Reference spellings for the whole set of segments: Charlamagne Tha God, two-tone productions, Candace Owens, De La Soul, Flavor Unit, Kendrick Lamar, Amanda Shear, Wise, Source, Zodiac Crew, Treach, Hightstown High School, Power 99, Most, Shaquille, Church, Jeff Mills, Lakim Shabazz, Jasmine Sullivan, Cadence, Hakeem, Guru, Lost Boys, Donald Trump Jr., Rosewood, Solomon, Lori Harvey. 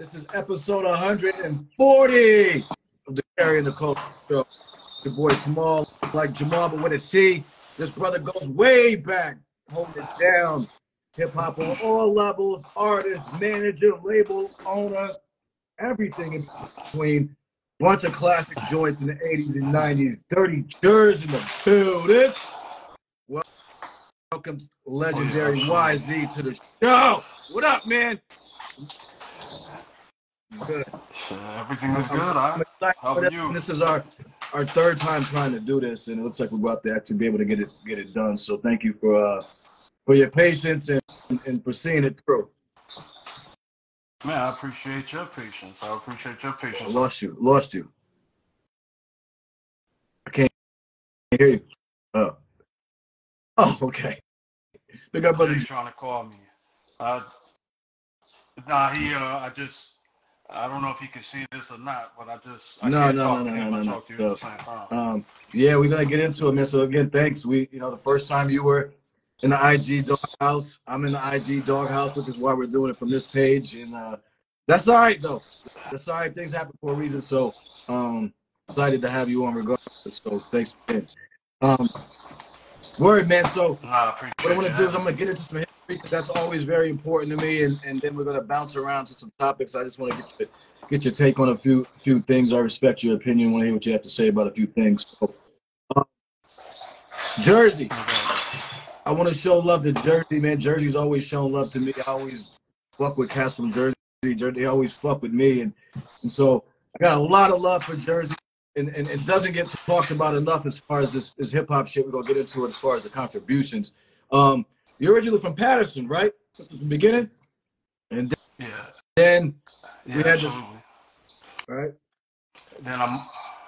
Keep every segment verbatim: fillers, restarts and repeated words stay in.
This is episode one forty of the Carrie and the Culture Show. Your boy Jamal, like Jamal, but with a T. This brother goes way back, holding it down. Hip-hop on all levels, artist, manager, label, owner, everything in between. Bunch of classic joints in the eighties and nineties. Dirty Jersey in the building. Welcome, legendary Y Z, to the show. What up, man? Good. Everything is good. I'm, I'm How are you? This is our our third time trying to do this, and it looks like we're about to actually be able to get it get it done. So thank you for uh, for your patience and, and for seeing it through. Man, I appreciate your patience. I appreciate your patience. I lost you. Lost you. I can't hear you. Oh. Oh, okay. Big up, brother. He's trying to call me. Uh, nah, he, uh, I just, I don't know if he can see this or not, but I just, I no, can't no, talk no, to him. No, I no, talk no. to you so, at the same time. Um, yeah, we're going to get into it, man. So, again, thanks. We, you know, the first time you were in the I G doghouse, I'm in the I G doghouse, which is why we're doing it from this page. And uh, that's all right, though. That's all right. Things happen for a reason. So, um, excited to have you on regardless. So, thanks again. Um, Word, man. So nah, what I want to do is I'm going to get into some history because that's always very important to me, and, and then we're going to bounce around to some topics. I just want to get your, get your take on a few few things. I respect your opinion. I want to hear what you have to say about a few things. So, um, Jersey. I want to show love to Jersey, man. Jersey's always shown love to me. I always fuck with cats from Jersey. Jersey always fuck with me. And, and so I got a lot of love for Jersey. And, and it doesn't get talked about enough as far as this, this hip-hop shit. We're going to get into it as far as the contributions. Um, you're originally from Patterson, right? From the beginning? And then, yeah. then yeah, we had absolutely. this, right? Then I'm...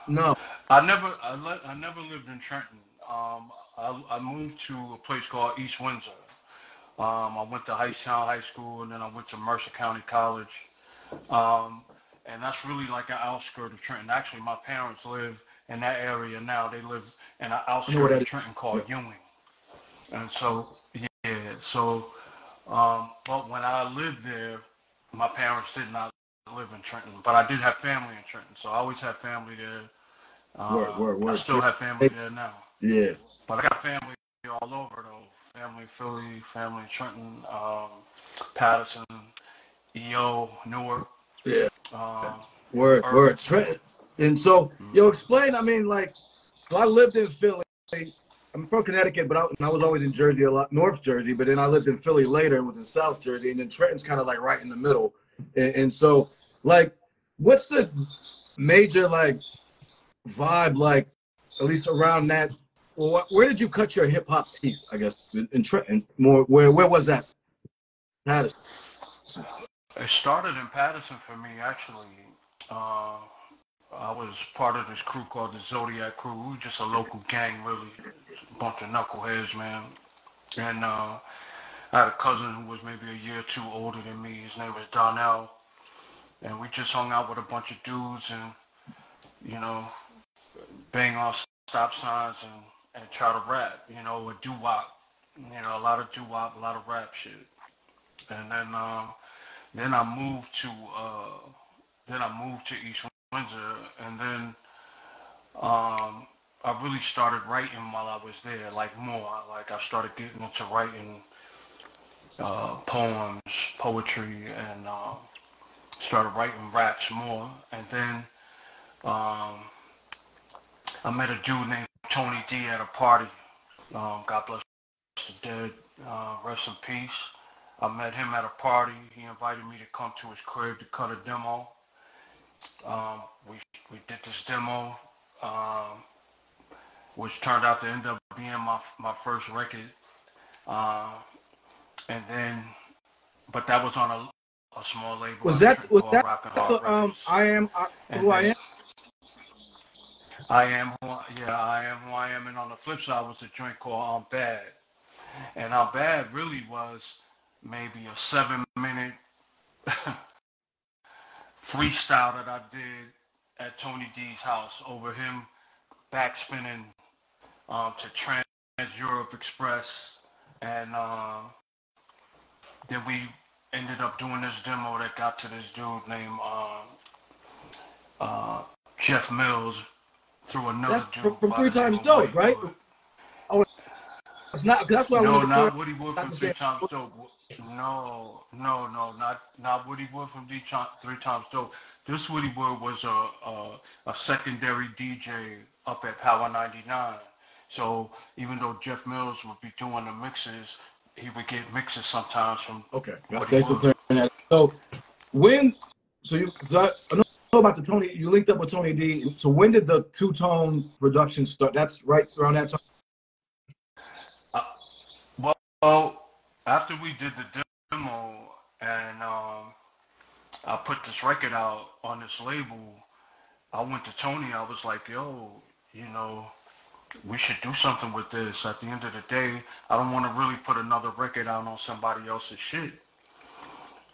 No. I never I, le I never lived in Trenton. Um, I, I moved to a place called East Windsor. Um, I went to Hightstown High School, and then I went to Mercer County College. Um... And that's really like an outskirt of Trenton. Actually, my parents live in that area now. They live in an outskirt of Trenton called Ewing. And so, yeah. So, um, but when I lived there, my parents did not live in Trenton. But I did have family in Trenton. So I always had family there. Uh, word, word, word. I still have family there now. Yeah. But I got family all over, though. Family Philly, family Trenton, um, Patterson, E O, Newark. Yeah. Uh, word, word. Trenton. And so, mm-hmm. yo, explain, I mean, like, I lived in Philly. I'm from Connecticut, but I, I was always in Jersey a lot, North Jersey, but then I lived in Philly later and was in South Jersey, and then Trenton's kind of, like, right in the middle. And, and so, like, what's the major, like, vibe, like, at least around that? Well, where did you cut your hip-hop teeth, I guess, in, in Trenton? More, where, where was that? Patterson. It started in Patterson for me, actually. Uh, I was part of this crew called the Zodiac Crew. We were just a local gang, really. A bunch of knuckleheads, man. And uh, I had a cousin who was maybe a year or two older than me. His name was Donnell. And we just hung out with a bunch of dudes and, you know, bang on stop signs and, and try to rap, you know, or doo-wop. You know, a lot of doo-wop, a lot of rap shit. And then... Uh, Then I moved to uh, then I moved to East Windsor, and then um, I really started writing while I was there, like more. Like I started getting into writing uh, poems, poetry, and uh, started writing raps more. And then um, I met a dude named Tony D at a party. Um, God bless the dead, uh, rest in peace. I met him at a party. He invited me to come to his crib to cut a demo. Um, we we did this demo, um, which turned out to end up being my my first record. Uh, and then, but that was on a, a small label. Was that was that the, um, I am I, who I am. I am who I, yeah I am who I am. And on the flip side was a joint called I'm Bad, and I'm Bad really was maybe a seven-minute freestyle that I did at Tony D's house over him backspinning um, to Trans Europe Express, and uh, then we ended up doing this demo that got to this dude named uh, uh, Jeff Mills through another that's dude. From, from three times dope, right? Wood. Oh, it's not. That's why. No, I not Woody Wood from Three Times Dope. No, no, no, not not Woody Wood from D Three Times Dope. This Woody Wood was a a, a secondary D J up at Power ninety-nine. So even though Jeff Mills would be doing the mixes, he would get mixes sometimes from. Okay, thanks for clearing that. So when, so you, so I, I know about the Tony. You linked up with Tony D. So when did the two-tone production start? That's right around that time. Uh, well, well, after we did the demo and um, I put this record out on this label, I went to Tony. I was like, yo, you know, we should do something with this. At the end of the day, I don't want to really put another record out on somebody else's shit.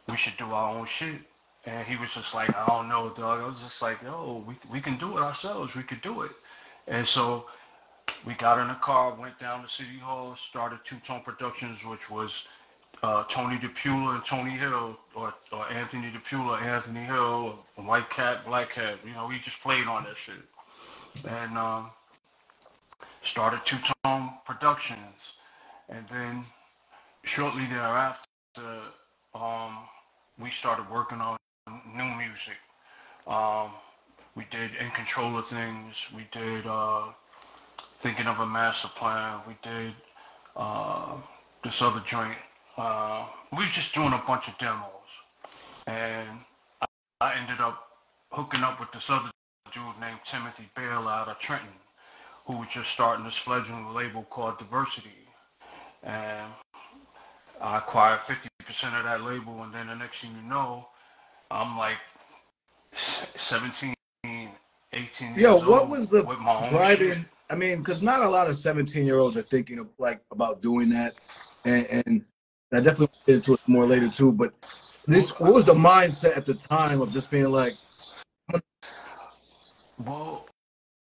We should do our own shit. And he was just like, I don't know, dog. I was just like, yo, we, we can do it ourselves. We could do it. And so we got in a car, went down to City Hall, started Two-Tone Productions, which was uh, Tony DePula and Tony Hill, or, or Anthony DePula, Anthony Hill, White Cat, Black Cat. You know, we just played on that shit. And, um, uh, started Two-Tone Productions, and then shortly thereafter, um, we started working on new music. Um, we did In Control of Things, we did uh, Thinking of a Master Plan, we did uh, this other joint. Uh, we were just doing a bunch of demos, and I, I ended up hooking up with this other dude named Timothy Bale out of Trenton, who was just starting this fledgling label called Diversity. And I acquired fifty percent of that label, and then the next thing you know, I'm like seventeen, eighteen years old. Yo, what was the driving? I mean, because not a lot of seventeen-year-olds are thinking of, like, about doing that, and, and I definitely get into it more later, too, but this, what was the mindset at the time of just being like, well,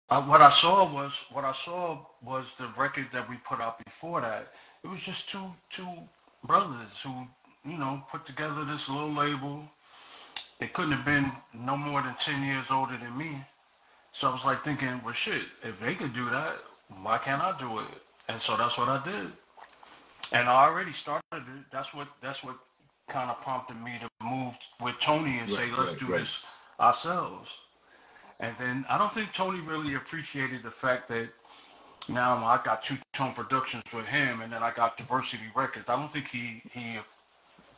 Uh, what I saw was what I saw was the record that we put out before that. It was just two two brothers who, you know, put together this little label. They couldn't have been no more than ten years older than me. So I was like thinking, well, shit, if they could do that, why can't I do it? And so that's what I did. And I already started it. That's what that's what kind of prompted me to move with Tony and right, say, let's right, do right. this ourselves. And then I don't think Tony really appreciated the fact that now I got Two-Tone Productions with him, and then I got Diversity Records. I don't think he he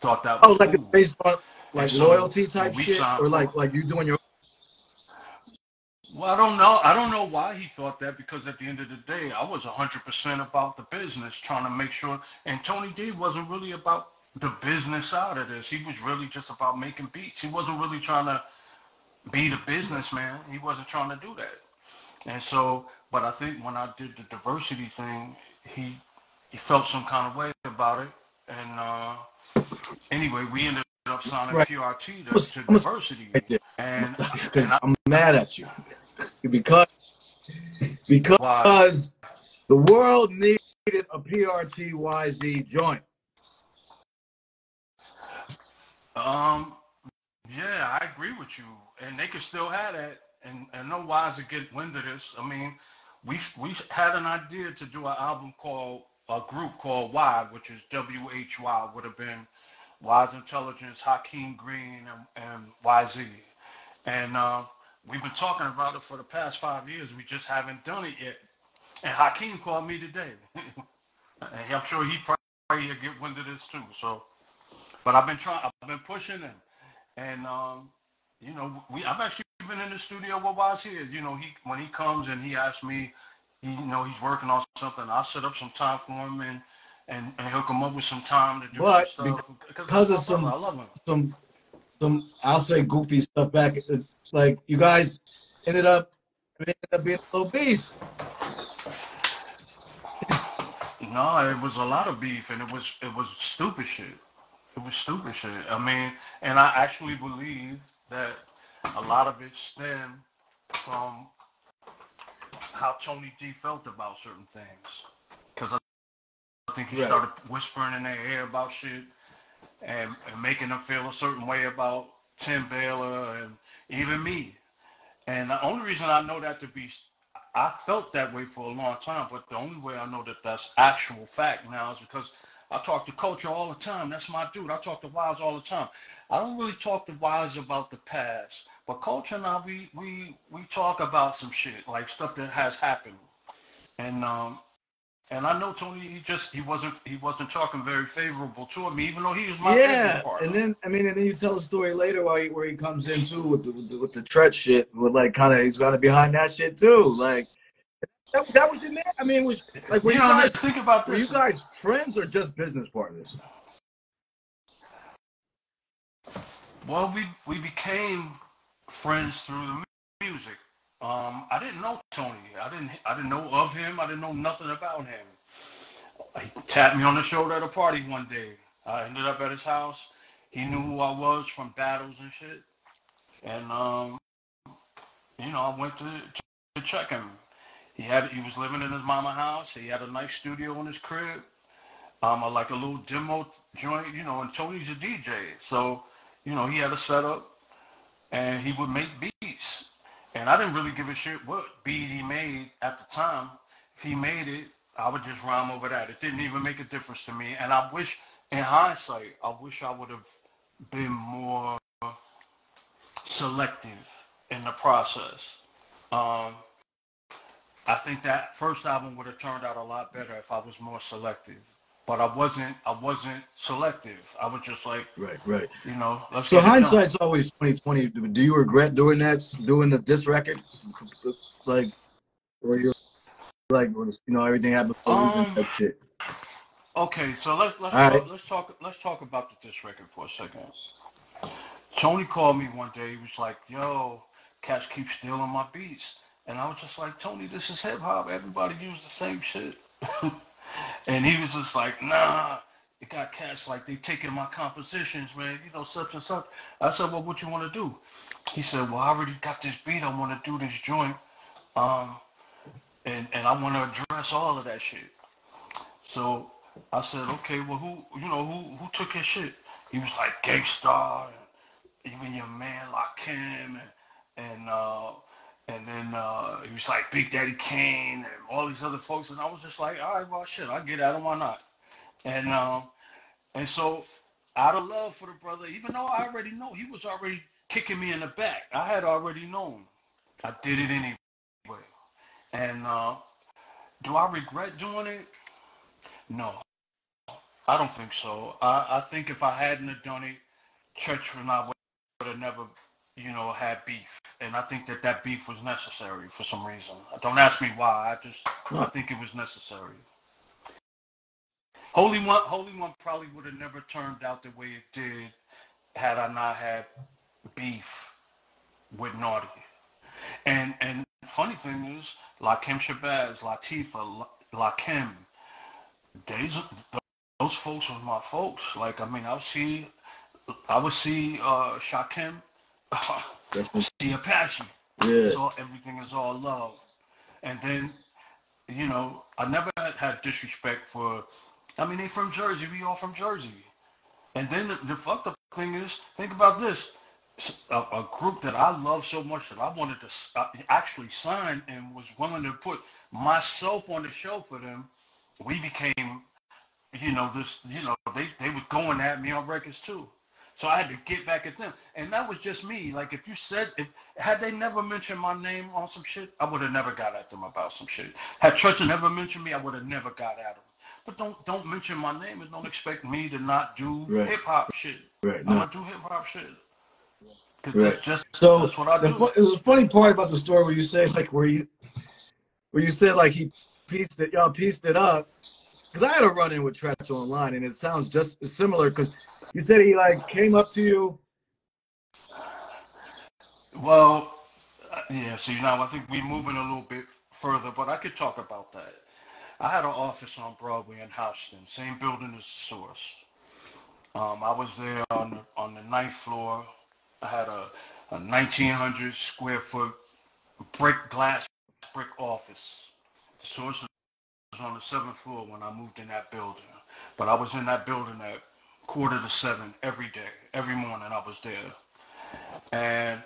thought that. Oh, was like cool. Based on like so, loyalty type shit, or like like you doing your. Well, I don't know. I don't know why he thought that, because at the end of the day, I was a hundred percent about the business, trying to make sure. And Tony D wasn't really about the business side of this. He was really just about making beats. He wasn't really trying to be the businessman. He wasn't trying to do that. And so, but I think when I did the Diversity thing, he he felt some kind of way about it. And uh, anyway, we ended up signing right. P R T to, to I'm Diversity. Right and, and I, I'm mad at you because because why? The world needed a P R T Y Z joint. Um. Yeah, I agree with you, and they could still have that, and, and no wise to get wind of this. I mean, we we had an idea to do an album called, a group called Why, which is W H Y, would have been Wise Intelligence, Hakeem Green, and, and Y Z. And uh, we've been talking about it for the past five years. We just haven't done it yet. And Hakeem called me today. And I'm sure he probably will get wind of this too. So, but I've been trying, I've been pushing him. And, um, you know, we I've actually been in the studio with Wise here. You know, he when he comes and he asks me, he, you know, he's working on something, I'll set up some time for him and, and, and hook him up with some time to do but some stuff. Because, because of some, I love him. some, some, I'll say goofy stuff back, like you guys ended up, ended up being a little beef. No, it was a lot of beef, and it was it was stupid shit. It was stupid shit. I mean, and I actually believe that a lot of it stemmed from how Tony D felt about certain things. Because I think he started whispering in their ear about shit. and, and making them feel a certain way about Tim Baylor and even me. And the only reason I know that to be, I felt that way for a long time, but the only way I know that that's actual fact now is because I talk to Culture all the time. That's my dude. I talk to Wise all the time. I don't really talk to Wise about the past, but Culture and I, we, we, we talk about some shit, like stuff that has happened. And, um, and I know Tony, he just, he wasn't, he wasn't talking very favorable to me, even though he was my yeah. favorite part. Yeah, and then, I mean, and then you tell a story later where he, where he comes in too with the, with the, with the Treach shit, with like kind of, he's kind of behind that shit too. Like, that, that was in there? I mean, it was, like, were you, you know, guys, think about this. Were you guys friends or just business partners? Well, we, we became friends through the music. Um, I didn't know Tony. I didn't. I didn't know of him. I didn't know nothing about him. He tapped me on the shoulder at a party one day. I ended up at his house. He knew who I was from battles and shit. And um, you know, I went to, to check him. He had. He was living in his mama's house. He had a nice studio in his crib. Um, like a little demo joint, you know. And Tony's a D J, so you know he had a setup, and he would make beats. And I didn't really give a shit what beat he made at the time. If he made it, I would just rhyme over that. It didn't even make a difference to me. And I wish, in hindsight, I wish I would have been more selective in the process. Um, I think that first album would have turned out a lot better if I was more selective. But I wasn't. I wasn't selective. I was just like, right, right. You know. Let's so hindsight's always twenty twenty. Do you regret doing that, doing the diss record, like, or you, like, you know, everything happened before um, that shit? Okay, so let's let's talk, right. let's talk let's talk about the diss record for a second. Tony called me one day. He was like, "Yo, cats keep stealing my beats," and I was just like, "Tony, this is hip hop. Everybody uses the same shit." And he was just like, nah, it got cats like they taking my compositions, man, you know, such and such. I said, well, what you want to do? He said, well, I already got this beat. I want to do this joint. Um, and, and I want to address all of that shit. So I said, okay, well, who, you know, who, who took his shit? He was like, Gangstar, and even your man, Lakim, and, and, uh, And then uh, he was like Big Daddy Kane and all these other folks. And I was just like, all right, well, shit, I'll get at him, why not? And, um, and so out of love for the brother, even though I already know, he was already kicking me in the back. I had already known. I did it anyway. And uh, do I regret doing it? No, I don't think so. I, I think if I hadn't have done it, Church and I would have never, you know, had beef. And I think that that beef was necessary for some reason. Don't ask me why. I just, I think it was necessary. Holy One, Holy One probably would have never turned out the way it did had I not had beef with Naughty. And and funny thing is, Lakim Shabazz, Latifah, Lakim, these, those folks were my folks. Like, I mean, I would see, I would see uh, Shakim. The Apache. Yeah. So everything is all love. And then, you know, I never had disrespect for, I mean, they from Jersey. We all from Jersey. And then the, the fucked up thing is, think about this. A, a group that I love so much that I wanted to stop, actually sign and was willing to put myself on the show for them, we became, you know, this, you know, they, they was going at me on records too. So I had to get back at them. And that was just me. Like, if you said, if, had they never mentioned my name on some shit, I would have never got at them about some shit. Had Church never mentioned me, I would have never got at them. But don't don't mention my name and don't expect me to not do right. hip-hop shit. Right, no. I'm going to do hip-hop shit. Because right. that's just so that's what I do. Fu- it was a funny part about the story where you say, like, where you, where you said, like, he pieced it, y'all pieced it up. Because I had a run-in with Treach online, and it sounds just similar because you said he, like, came up to you. Well, yeah, see, now I think we're moving a little bit further, but I could talk about that. I had an office on Broadway in Houston, same building as Source. Um, I was there on the, on the ninth floor. I had a, a nineteen hundred square foot brick, glass brick office. Source was on the seventh floor when I moved in that building. But I was in that building at quarter to seven every day. Every morning I was there. And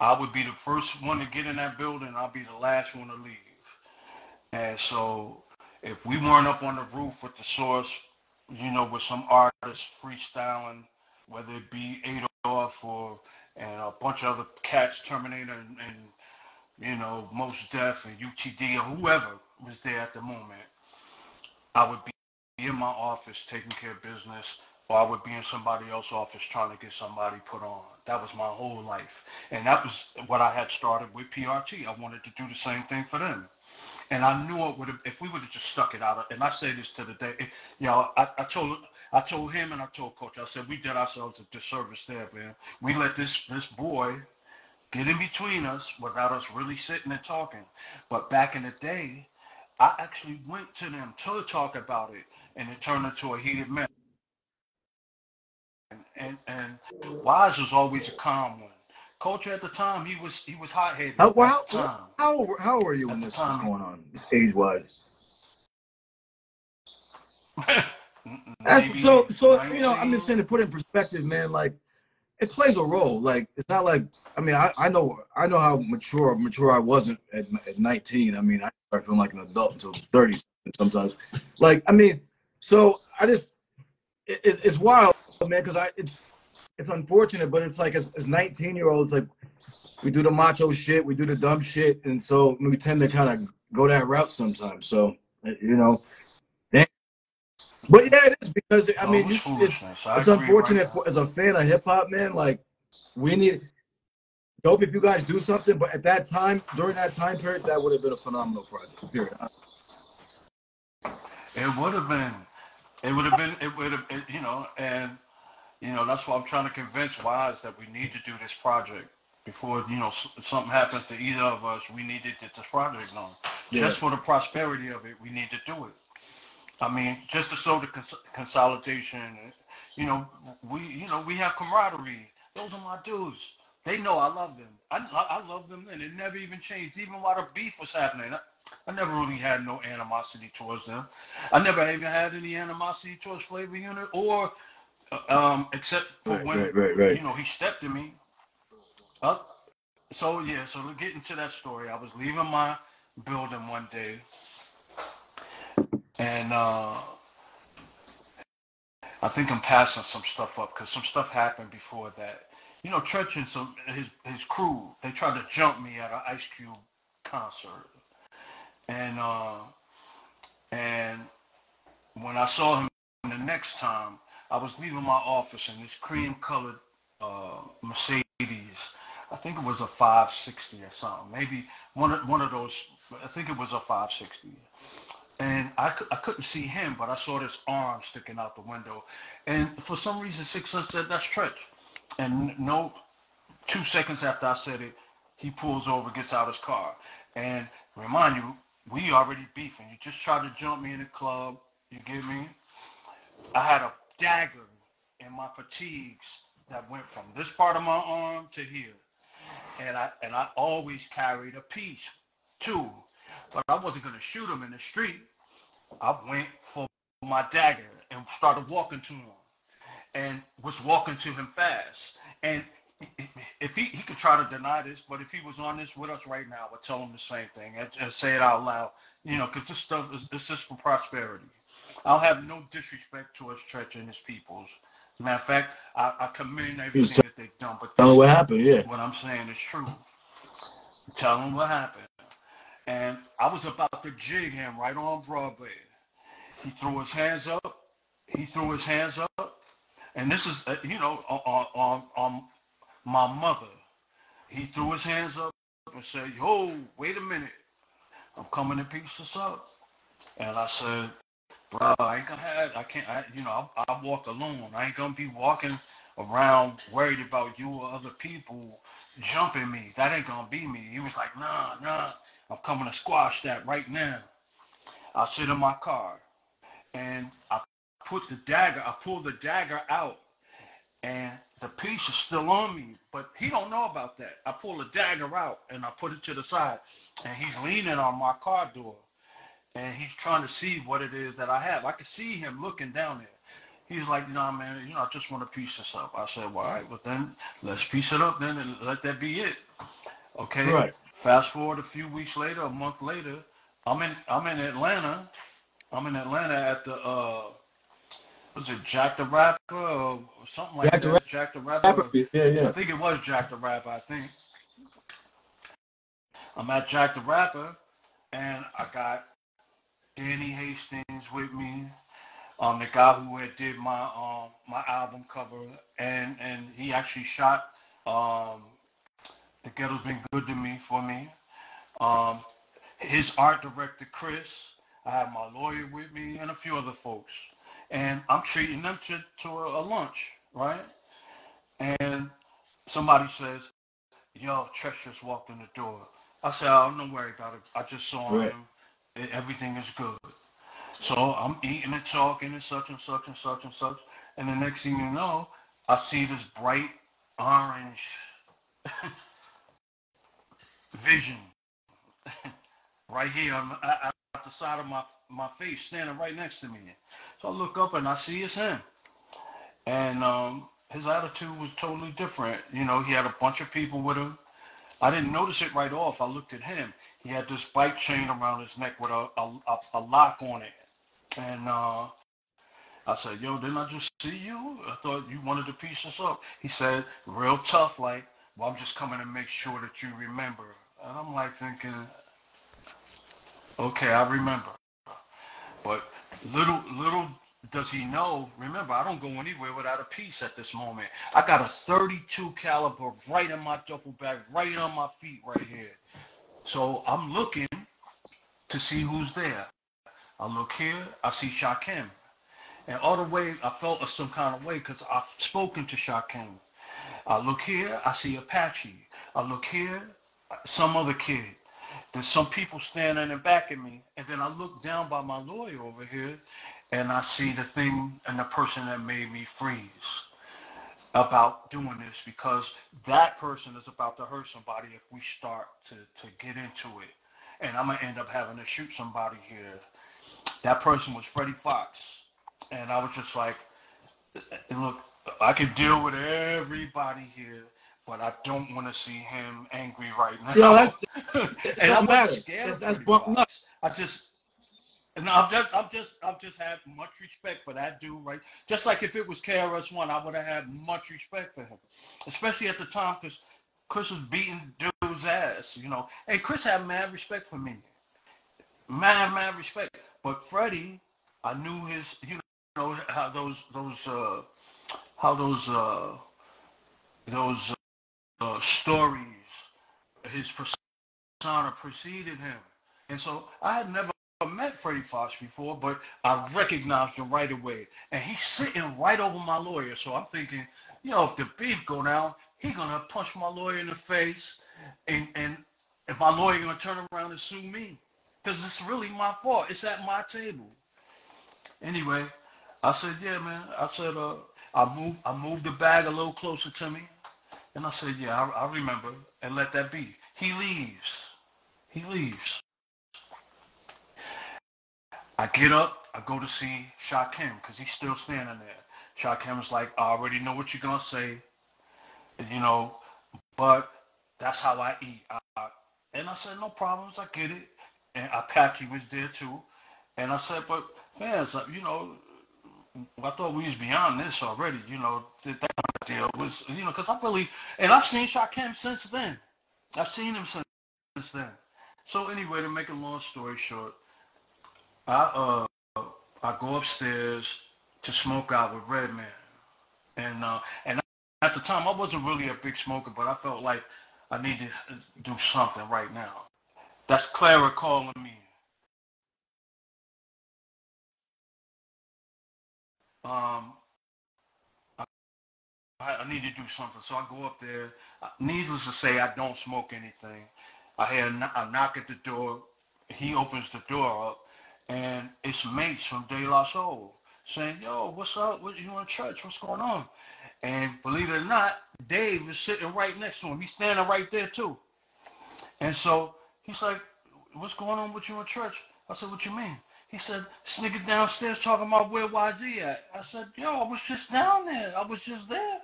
I would be the first one to get in that building. I'd be the last one to leave. And so if we weren't up on the roof with the Source, you know, with some artists freestyling, whether it be Adolf or and a bunch of other cats, Terminator and, and you know, Most Def and U T D or whoever was there at the moment, I would be in my office taking care of business, or I would be in somebody else's office trying to get somebody put on. That was my whole life. And that was what I had started with P R T. I wanted to do the same thing for them. And I knew it would have, if we would have just stuck it out, and I say this to the day, if, you know, I, I told I told him and I told Coach, I said, we did ourselves a disservice there, man. We let this this boy get in between us without us really sitting and talking. But back in the day, I actually went to them to talk about it, and it turned into a heated mess. And, and, and Wise was always a calm one. Coach at the time, he was he was hot-headed. How how, how how were you at when this time. was going on, age-wise? That's so so you know, I'm just saying, to put it in perspective, man, like it plays a role. Like it's not like, I mean, I, I know I know how mature mature I wasn't at, at nineteen. I mean, I started feeling like an adult until thirty sometimes. Like, I mean, so I just it, it, it's wild, man, because I it's It's unfortunate, but it's like as, as nineteen-year-olds, like we do the macho shit, we do the dumb shit, and so we tend to kind of go that route sometimes. So, you know, damn. But yeah, it is because I mean, it's, it's, it's unfortunate for, as a fan of hip hop, man. Like, we need dope if you guys do something, but at that time, during that time period, that would have been a phenomenal project. Period. It would have been. It would have been. It would have. You know, and. You know, that's why I'm trying to convince Wise that we need to do this project before, you know, something happens to either of us. We need to get this project on. Yeah. Just for the prosperity of it, we need to do it. I mean, just to show the cons consolidation. You know, we you know we have camaraderie. Those are my dudes. They know I love them. I I love them, and it never even changed, even while the beef was happening. I, I never really had no animosity towards them. I never even had any animosity towards Flavor Unit or. Um, except for right, when right, right, right. you know he stepped to me up. So yeah, so to get into that story, I was leaving my building one day, and uh, I think I'm passing some stuff up because some stuff happened before that. You know, Church and some his his crew, they tried to jump me at an Ice Cube concert, and uh, and when I saw him the next time. I was leaving my office in this cream-colored uh, Mercedes. I think it was a five sixty or something. Maybe one of, one of those, I think it was a five sixty. And I, I couldn't see him, but I saw this arm sticking out the window. And for some reason, Six Sense said, that's Treach. And no, two seconds after I said it, he pulls over, gets out his car. And remind you, we already beefing. You just tried to jump me in the club. You get me? I had a dagger in my fatigues that went from this part of my arm to here, and I and I always carried a piece too, but I wasn't gonna shoot him in the street. I went for my dagger and started walking to him, and was walking to him fast. And if he he could try to deny this, but if he was on this with us right now, I would tell him the same thing and, and say it out loud, you know, because this stuff is this is for prosperity. I'll have no disrespect towards Treach and his peoples. Matter of fact, I, I commend everything that they've done. But tell them what happened, yeah. What I'm saying is true. Tell them what happened. And I was about to jig him right on Broadway. He threw his hands up. He threw his hands up. And this is, uh, you know, on, on, on my mother. He threw his hands up and said, yo, wait a minute. I'm coming to piece this up. And I said, bro, I ain't gonna have, I can't, I, you know, I, I walk alone. I ain't gonna be walking around worried about you or other people jumping me. That ain't gonna be me. He was like, nah, nah, I'm coming to squash that right now. I sit in my car and I put the dagger, I pulled the dagger out and the piece is still on me, but he don't know about that. I pull the dagger out and I put it to the side and he's leaning on my car door. And he's trying to see what it is that I have. I could see him looking down there. He's like, nah, man, you know, I just want to piece this up. I said, well, all right, well, then let's piece it up then and let that be it. Okay. Right. Fast forward a few weeks later, a month later, I'm in, I'm in Atlanta. I'm in Atlanta at the, uh, was it Jack the Rapper or something like Jack that? The Jack the Rapper. Yeah, yeah. I think it was Jack the Rapper, I think. I'm at Jack the Rapper, and I got Danny Hastings with me. Um, the guy who had did my um my album cover, and and he actually shot um The Ghetto's Been Good to Me for me. Um, his art director Chris. I had my lawyer with me and a few other folks, and I'm treating them to to a, a lunch, right? And somebody says, "Yo, Treach just walked in the door." I said, "Oh, don't worry about it. I just saw right. him. It, everything is good." So I'm eating and talking and such and such and such and such. And the next thing you know, I see this bright orange vision right here on the, out the side of my, my face, standing right next to me. So I look up and I see it's him. And um, his attitude was totally different. You know, he had a bunch of people with him. I didn't notice it right off. I looked at him. He had this bike chain around his neck with a, a, a, a lock on it. And uh, I said, yo, didn't I just see you? I thought you wanted to piece this up. He said, real tough, like, well, I'm just coming to make sure that you remember. And I'm like thinking, okay, I remember. But little, little does he know, remember, I don't go anywhere without a piece at this moment. I got a thirty-two caliber right in my duffel bag, right on my feet right here. So I'm looking to see who's there. I look here, I see Shakim. And all the way, I felt some kind of way because I've spoken to Shakim. I look here, I see Apache. I look here, some other kid. There's some people standing and backing me. And then I look down by my lawyer over here, and I see the thing and the person that made me freeze about doing this, because that person is about to hurt somebody if we start to, to get into it. And I'm going to end up having to shoot somebody here. That person was Freddie Fox. And I was just like, look, I can deal with everybody here, but I don't want to see him angry right now. Yo, that's, and I'm not scared that's, that's of Freddie Fox. I just... And I'm just, I'm just, I'm just have much respect for that dude, right? Just like if it was K R S One, I would have had much respect for him, especially at the time, because Chris was beating dude's ass, you know. Hey, Chris had mad respect for me, mad, mad respect. But Freddie, I knew his, you know, how those, those, uh, how those, uh, those uh, stories, his persona preceded him, and so I had never met Freddie Fox before, but I recognized him right away, and he's sitting right over my lawyer. So I'm thinking, you know, if the beef go down, he's gonna punch my lawyer in the face, and and if my lawyer gonna turn around and sue me, because it's really my fault. It's at my table. Anyway, I said, yeah, man. I said, uh, I moved, I moved the bag a little closer to me, and I said, yeah, I, I remember, and let that be. He leaves. He leaves. I get up, I go to see Shakim, because he's still standing there. Shakim's like, I already know what you're going to say, you know, but that's how I eat. I, I, and I said, no problems, I get it. And Apache was there too. And I said, but man, like, you know, I thought we was beyond this already, you know, that, that deal was, you know, because I really, and I've seen Shakim since then. I've seen him since, since then. So anyway, to make a long story short, I uh I go upstairs to smoke out with Redman, and uh and at the time I wasn't really a big smoker, but I felt like I need to do something right now. That's Clara calling me. Um, I, I need to do something, so I go up there. Needless to say, I don't smoke anything. I hear a knock at the door. He opens the door up. And it's Mates from De La Soul saying, yo, what's up? What, you in church? What's going on? And believe it or not, Dave is sitting right next to him. He's standing right there, too. And so he's like, what's going on with you in church? I said, what you mean? He said, this nigga downstairs talking about where Y Z at. I said, yo, I was just down there. I was just there.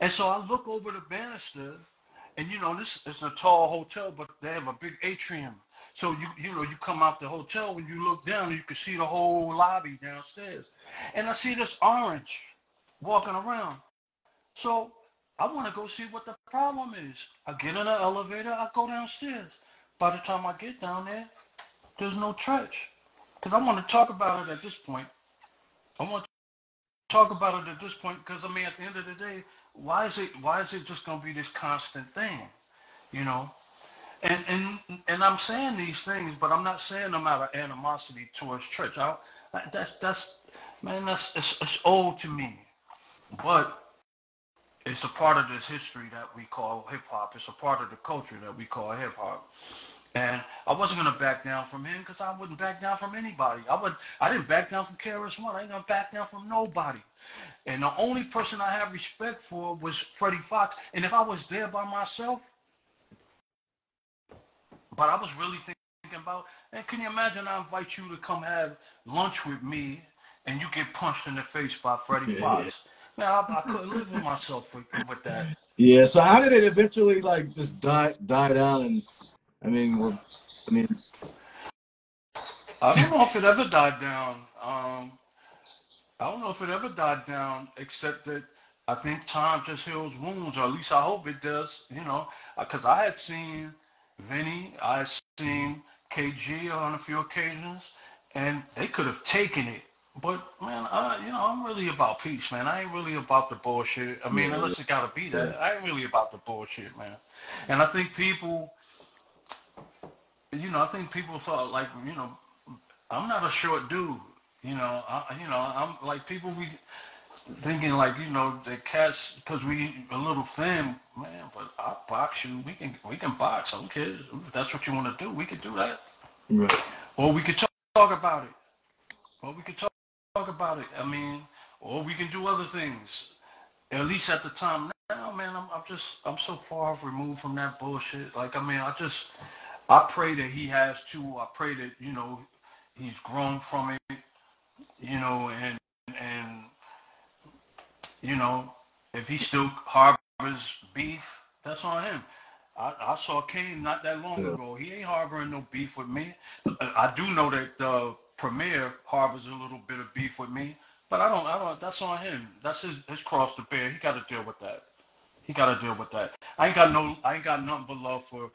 And so I look over the banister, and, you know, this is a tall hotel, but they have a big atrium. So, you you know, you come out the hotel, when you look down, you can see the whole lobby downstairs. And I see this orange walking around. So I want to go see what the problem is. I get in the elevator. I go downstairs. By the time I get down there, there's no Treach, because I want to talk about it at this point. I want to talk about it at this point because, I mean, at the end of the day, why is it why is it just going to be this constant thing, you know? And and and I'm saying these things, but I'm not saying them out of animosity towards Treach. I, that's, that's, man, that's it's, it's old to me. But it's a part of this history that we call hip-hop. It's a part of the culture that we call hip-hop. And I wasn't going to back down from him because I wouldn't back down from anybody. I would, I didn't back down from K R S One. I ain't going to back down from nobody. And the only person I have respect for was Freddie Fox. And if I was there by myself, but I was really thinking about, and can you imagine I invite you to come have lunch with me and you get punched in the face by Freddie Fox? Man, I, I couldn't live with myself with, with that. Yeah, so how did it eventually, like, just die die down? And I mean, well, I mean, I don't know if it ever died down. Um, I don't know if it ever died down, except that I think time just heals wounds, or at least I hope it does. You know, because I had seen Vinny, I had seen K G on a few occasions, and they could have taken it. But, man, I, you know, I'm really about peace, man. I ain't really about the bullshit. I mean, unless it got to be that, I ain't really about the bullshit, man. And I think people, you know, I think people thought, like, you know, I'm not a short dude. You know, I, you know, I'm like, people be thinking, like, you know, the cats, because we a little thin, man, but I'll box you. We can, we can box. I don't care. If that's what you want to do, we could do that. Right. Or we could talk, talk about it. Or we could talk. Talk about it. I mean, or we can do other things. At least at the time now, man, I'm, I'm just, I'm so far removed from that bullshit. Like, I mean, I just, I pray that he has too. I pray that, you know, he's grown from it, you know, and, and, you know, if he still harbors beef, that's on him. I, I saw Kane not that long yeah. ago. He ain't harboring no beef with me. I, I do know that the uh, Premier harbors a little bit of beef with me, but I don't, I don't, that's on him. That's his, his cross to bear. He got to deal with that. He got to deal with that. I ain't got no, I ain't got nothing but love for,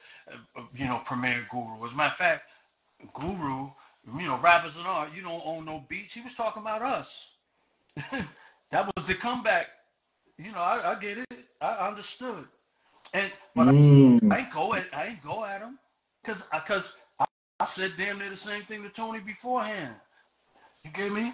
uh, you know, Premier Guru. As a matter of fact, Guru, you know, rappers and all, you don't own no beats. He was talking about us. That was the comeback. You know, I, I get it. I understood. And, but mm. I, I ain't go at, I ain't go at him. Cause, I, cause I, I said damn near the same thing to Tony beforehand. You get me?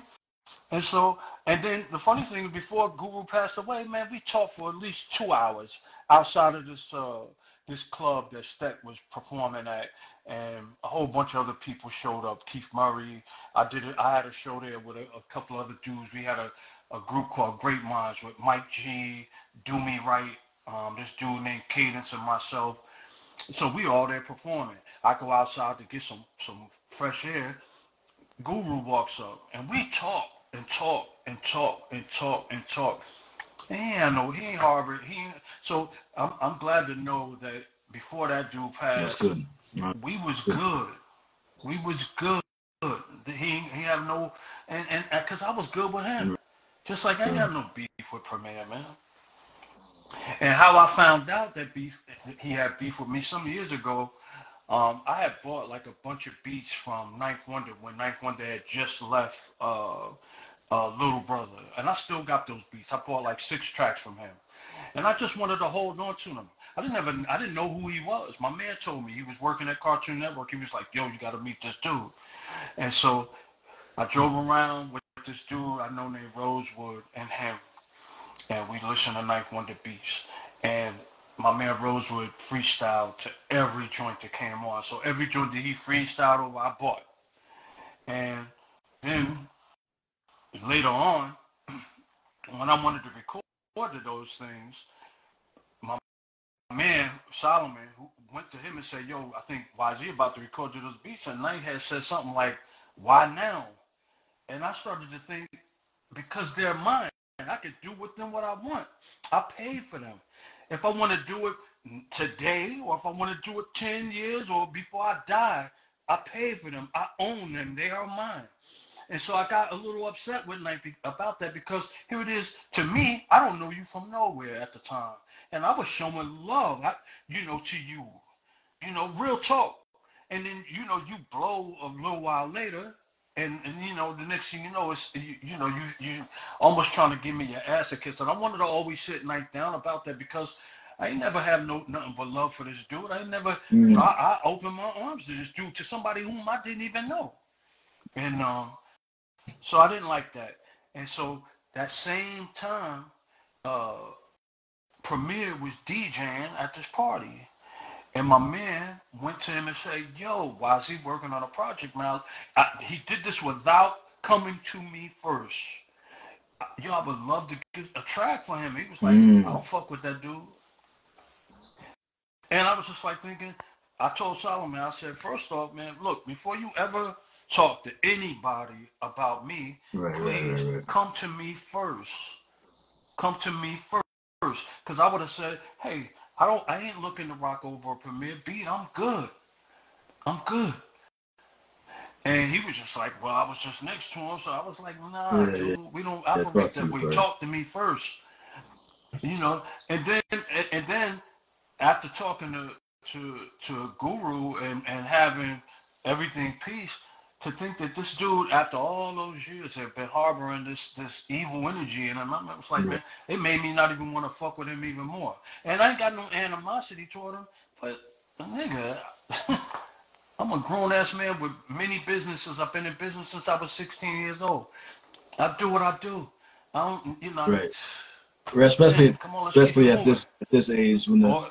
And so, and then the funny thing, before Guru passed away, man, we talked for at least two hours outside of this uh, this club that Steck was performing at, and a whole bunch of other people showed up. Keith Murray, I did it. I had a show there with a, a couple other dudes. We had a, a group called Great Minds with Mike G, Do Me Right, um, this dude named Cadence, and myself. So we all there performing. I go outside to get some, some fresh air. Guru walks up, and we talk and talk and talk and talk and talk. And no, he ain't Harvard. He ain't, so I'm I'm glad to know that before that dude passed, good. we was good. good. We was good. He he had no, and and because I was good with him, just like I ain't got no beef with Premier, man. And how I found out that beef, he had beef with me some years ago. Um, I had bought like a bunch of beats from Ninth Wonder when Ninth Wonder had just left uh, uh, Little Brother. And I still got those beats. I bought like six tracks from him. And I just wanted to hold on to them. I didn't ever, I didn't know who he was. My man told me he was working at Cartoon Network. He was like, yo, you got to meet this dude. And so I drove around with this dude I know named Rosewood and him. And we listened to Ninth Wonder beats. And my man Rosewood freestyled to every joint that came on. So every joint that he freestyled over, I bought. And then later on, when I wanted to record those things, my man Solomon, who went to him and said, yo, I think Y Z about to record you those beats, and Knight had said something like, why now? And I started to think, because they're mine, and I can do with them what I want. I paid for them. If I want to do it today, or if I want to do it ten years, or before I die, I paid for them. I own them. They are mine. And so I got a little upset with Knight about that, because here it is, to me, I don't know you from nowhere at the time. And I was showing love, I, you know, to you, you know, real talk. And then, you know, you blow a little while later, and, and you know, the next thing you know, it's, you, you know, you you almost trying to give me your ass a kiss. And I wanted to always sit Knight down about that, because I ain't never have no nothing but love for this dude. I ain't never, mm. you know, I, I opened my arms to this dude, to somebody whom I didn't even know. And um, so I didn't like that. And so that same time, uh, Premier was DJing at this party, and my man went to him and said, yo, why is he working on a project, man? I, he did this without coming to me first. Yo, I would love to get a track for him. He was like, mm. I don't fuck with that dude. And I was just like thinking, I told Solomon, I said, first off, man, look, before you ever talk to anybody about me, right, please right, right. come to me first. Come to me first. Because I would have said, hey, I don't, I ain't looking to rock over a Premier beat. I'm good. I'm good. And he was just like, well, I was just next to him. So I was like, nah, yeah, dude, yeah. we don't operate yeah, that way. Right. Talk to me first. You know, and then, and, and then, after talking to, to, to Guru and, and having everything peace, to think that this dude, after all those years, had been harboring this this evil energy, and I was like, yeah. man, it made me not even want to fuck with him even more. And I ain't got no animosity toward him, but nigga, I'm a grown-ass man with many businesses. I've been in business since I was sixteen years old. I do what I do. I don't, you know. Right. Especially, man, come on, especially at this at this age when the or,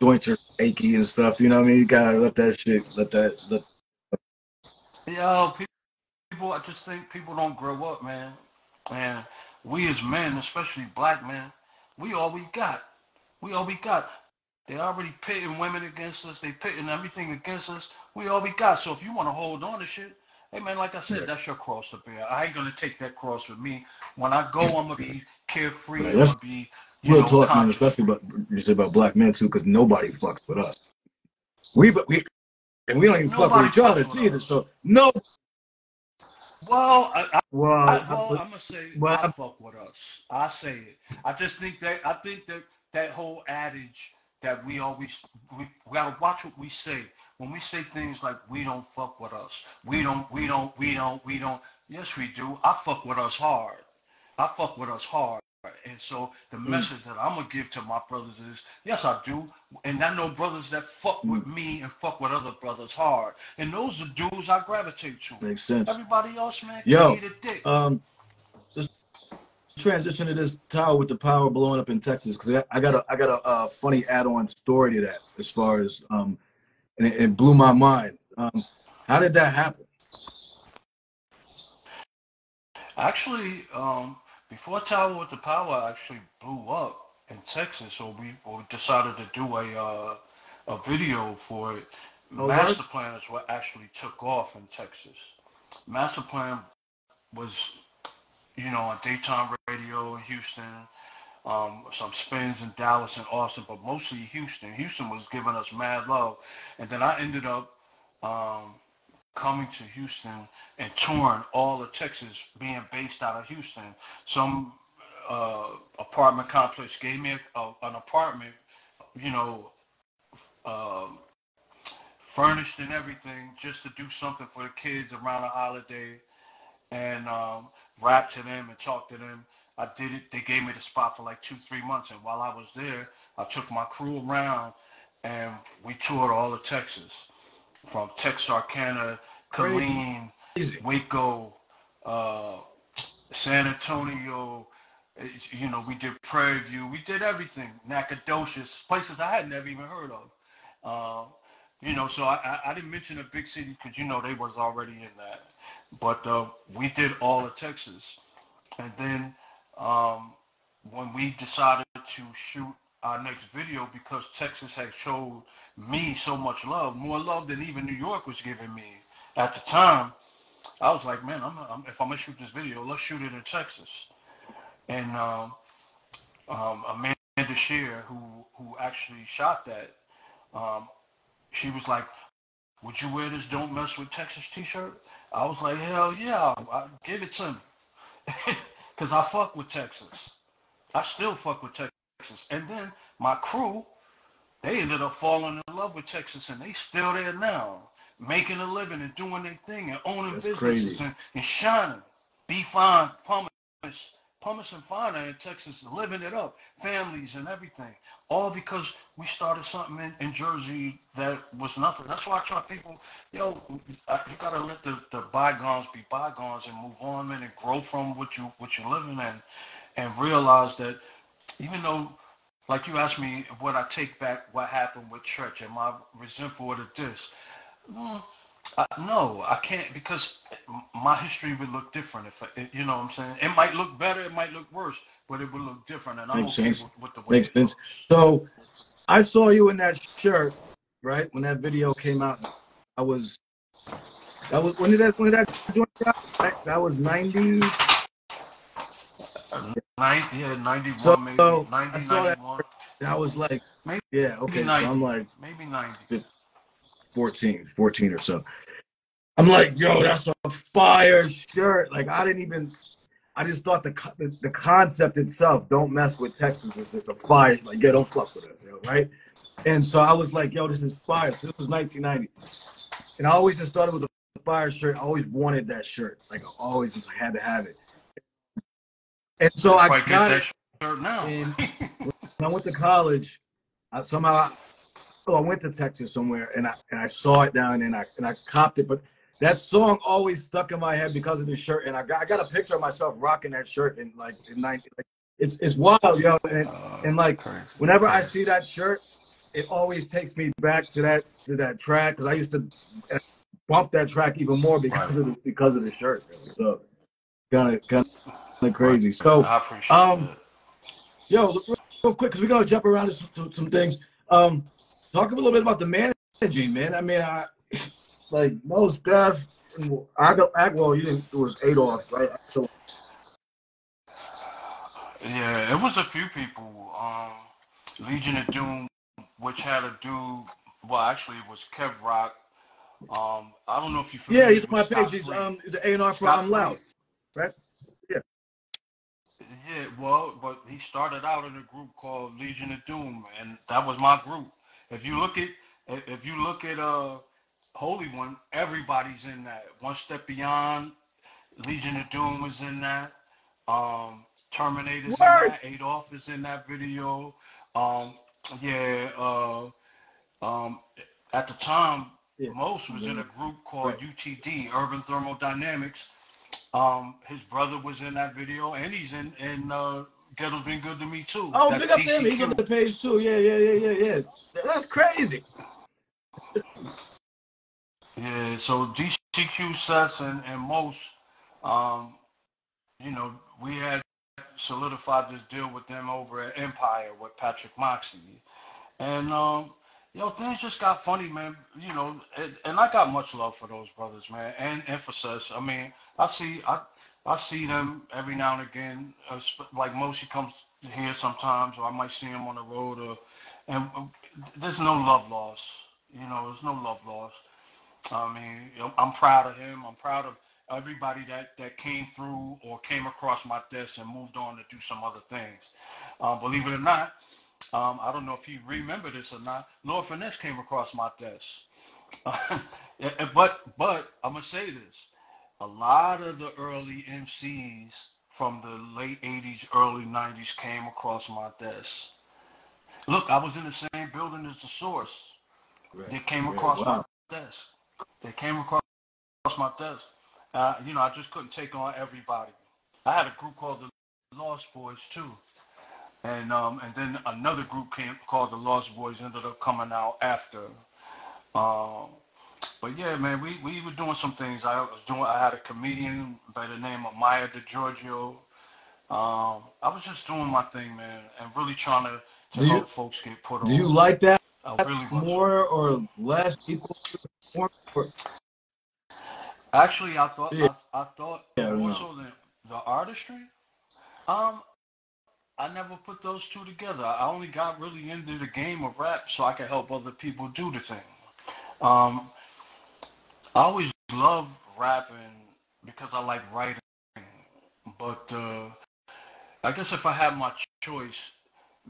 joints are achy and stuff. You know what I mean? You gotta let that shit, let that, let. Yo, people, I just think people don't grow up, man. And we as men, especially black men, we all we got. We all we got. They already pitting women against us. They pitting everything against us. We all we got. So if you want to hold on to shit, hey, man, like I said, yeah. that's your cross to bear. I ain't going to take that cross with me. When I go, I'm going to be carefree. Right, I'm going to be, you know, talk, man, especially about, just about black men, too, because nobody fucks with us. We, but we... And we don't even Nobody fuck with each other either, so no. Well, I, I, well, I, well, I'm gonna say well, I fuck with us. I say it. I just think that I think that that whole adage that we always we, we gotta watch what we say when we say things like we don't fuck with us. We don't. We don't. We don't. We don't. Yes, we do. I fuck with us hard. I fuck with us hard. And so the mm. message that I'm going to give to my brothers is, yes, I do. And I know brothers that fuck mm. with me and fuck with other brothers hard. And those are dudes I gravitate to. Makes sense. Everybody else, man, Yo, can eat a dick. Um, just transition to this tower with the power blowing up in Texas, because I, I got a, I got a, a funny add-on story to that as far as, um, and it, it blew my mind. Um, how did that happen? Actually, um, before Tower with the Power actually blew up in Texas, so we, we decided to do a uh, a video for it. No Master word? Plan is what actually took off in Texas. Master Plan was, you know, on daytime radio in Houston, um, some spins in Dallas and Austin, but mostly Houston. Houston was giving us mad love, and then I ended up um, coming to Houston and touring all of Texas, being based out of Houston. Some uh, apartment complex gave me a, a, an apartment, you know, uh, furnished and everything, just to do something for the kids around the holiday, and um, rap to them and talk to them. I did it. They gave me the spot for like two, three months. And while I was there, I took my crew around and we toured all of Texas. From Texarkana, Killeen, Waco, uh, San Antonio, you know, we did Prairie View, we did everything, Nacogdoches, places I had never even heard of. Uh, you know, so I, I didn't mention the big city because, you know, they was already in that. But uh, we did all of Texas. And then um, when we decided to shoot our next video, because Texas had showed me so much love, more love than even New York was giving me at the time. I was like, man, I'm, I'm, if I'm gonna shoot this video, let's shoot it in Texas. And um, um, Amanda Shear, who who actually shot that, um, she was like, "Would you wear this Don't Mess with Texas T-shirt?" I was like, "Hell yeah, I, give it to me," because I fuck with Texas. I still fuck with Texas. And then my crew, they ended up falling in love with Texas, and they still there now, making a living and doing their thing and owning That's businesses and, and shining. Be Fine, Pumice, Pumice and Finer in Texas, living it up, families and everything. All because we started something in, in Jersey that was nothing. That's why I try people, you know, you gotta let the, the bygones be bygones and move on, man, and grow from what you what you're living in, and realize that even though, like you asked me, what I take back, what happened with Church, am I resentful to this? Mm, I, no, I can't, because my history would look different. If I, you know what I'm saying, it might look better, it might look worse, but it would look different. And I'm okay with, with the way makes sense. So I saw you in that shirt, right, when that video came out. I was, that was when did that when did that joint out? That was ninety. Ninety, yeah, ninety-one, so, maybe so ninety, I saw ninety-one. That, and I was like, maybe, yeah, okay. ninety, so I'm like, maybe ninety. fourteen, fourteen or so. I'm like, yo, that's a fire shirt. Like, I didn't even, I just thought the the, the concept itself, Don't Mess with Texas, was just a fire. Like, yeah, don't fuck with us, yo, right? And so I was like, yo, this is fire. So this was nineteen ninety. And I always just thought it was a fire shirt. I always wanted that shirt. Like, I always just had to have it. And so I got it. Now. And when I went to college, I somehow, oh, I went to Texas somewhere, and I and I saw it down, and I and I copped it. But that song always stuck in my head because of this shirt, and I got I got a picture of myself rocking that shirt in like in ninety. Like, it's it's wild, yo. And, uh, and like crazy. Whenever crazy. I see that shirt, it always takes me back to that to that track, because I used to bump that track even more because right. of the, because of the shirt. So kind of kind of crazy. So um, that. yo, look, real quick, because we're gonna jump around to some, to some things. Um. Talk a little bit about the managing, man. I mean, I like Most Def, I don't act well. You didn't. It was Adolf, right? So. Yeah, it was a few people. Um, Legion of Doom, which had a dude. Well, actually, it was Kev Rock. Um, I don't know if you. Yeah, he's on my page. He's um, he's an A and R for I'm Loud, right? Yeah. Yeah, well, but he started out in a group called Legion of Doom, and that was my group. If you look at if you look at uh Holy One, everybody's in that. One Step Beyond, Legion of Doom was in that. Um, Terminator's Word. in that. Adolf is in that video. Um, yeah. Uh, um, at the time, yeah. Most was yeah. in a group called right. U T D, Urban Thermodynamics. Um, his brother was in that video, and he's in in. Uh, Ghetto's Been Good to Me too. Oh, big up to him. He's on the page too. Yeah, yeah, yeah, yeah, yeah. That's crazy. Yeah. So D C Q, Sess, and and Most, um, you know, we had solidified this deal with them over at Empire with Patrick Moxley, and um, you know, things just got funny, man. You know, and, and I got much love for those brothers, man, and and for Sess. I mean, I see, I. I see them every now and again, uh, like Most, he comes here sometimes, or I might see him on the road, or, and uh, there's no love loss, you know, there's no love loss. I mean, I'm proud of him, I'm proud of everybody that, that came through or came across my desk and moved on to do some other things. Uh, believe it or not, um, I don't know if you remember this or not, Lord Finesse came across my desk. Uh, but, but, I'm going to say this. A lot of the early M Cs from the late eighties, early nineties came across my desk. Look, I was in the same building as the Source. Right. They came right. across wow. my desk. They came across my desk. Uh, you know, I just couldn't take on everybody. I had a group called the Lost Boys too, and um, and then another group came called the Lost Boys ended up coming out after. Um, But yeah, man, we, we were doing some things. I was doing. I had a comedian by the name of Maya DiGiorgio. Um, I was just doing my thing, man, and really trying to to do help you, folks get put on. Do you like that I really more or less equal to more? Or... Actually, I thought yeah. I, I thought yeah, more no. so than the artistry. Um, I never put those two together. I only got really into the game of rap so I could help other people do the thing. Um, I always loved rapping because I like writing, but uh, I guess if I had my choice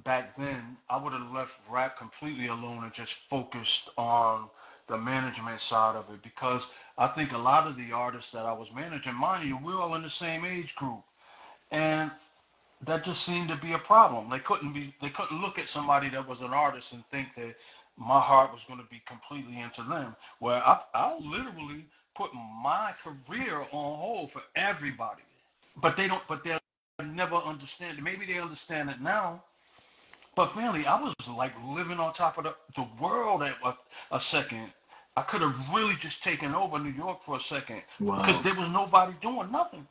back then, I would have left rap completely alone and just focused on the management side of it, because I think a lot of the artists that I was managing, mind you, we were all in the same age group, and that just seemed to be a problem. They couldn't be, they couldn't look at somebody that was an artist and think that my heart was going to be completely into them. Well, I, I literally put my career on hold for everybody, but they don't, but they'll never understand it. Maybe they understand it now, but family, I was like living on top of the, the world at a, a second. I could have really just taken over New York for a second, wow. because there was nobody doing nothing.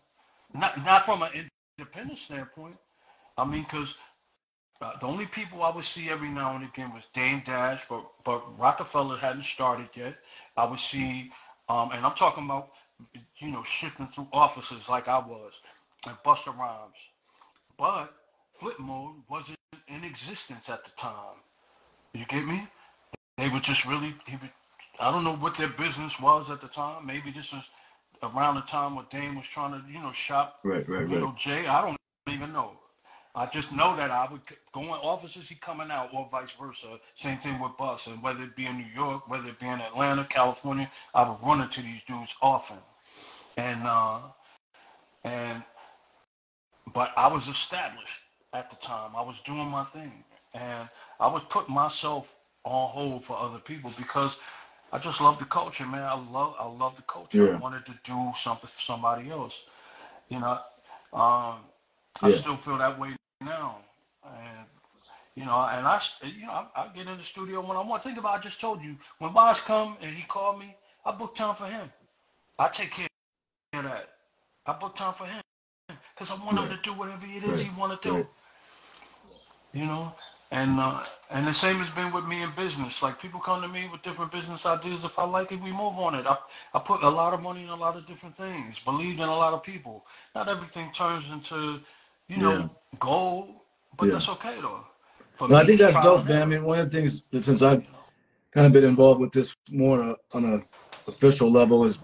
Not, not from an independent standpoint. I mean, because Uh, the only people I would see every now and again was Dame Dash, but but Rockefeller hadn't started yet. I would see, um, and I'm talking about, you know, shifting through offices like I was, and Busta Rhymes. But flip mode wasn't in existence at the time. You get me? They were just really, he would, I don't know what their business was at the time. Maybe this was around the time where Dame was trying to, you know, shop. Right, right, you right. know, Jay, I don't even know. I just know that I would go in offices, he coming out, or vice versa. Same thing with Bus, and whether it be in New York, whether it be in Atlanta, California, I would run into these dudes often. And uh, and but I was established at the time. I was doing my thing, and I would put myself on hold for other people because I just love the culture, man. I love I love the culture. Yeah. I wanted to do something for somebody else, you know. Um, I yeah. still feel that way now, and you know, and I, you know, I, I get in the studio when I want. Think about, I just told you, when Wise come and he called me, I booked time for him. I take care of that. I booked time for him because I want right. him to do whatever it is right. he want to do. Right. You know, and uh, and the same has been with me in business. Like, people come to me with different business ideas. If I like it, we move on it. I, I put a lot of money in a lot of different things. Believed in a lot of people. Not everything turns into, you know, yeah. gold, but yeah. that's okay though. For no, me, I think that's dope, man. I mean, one of the things that, since I've kind of been involved with this more on a official level, is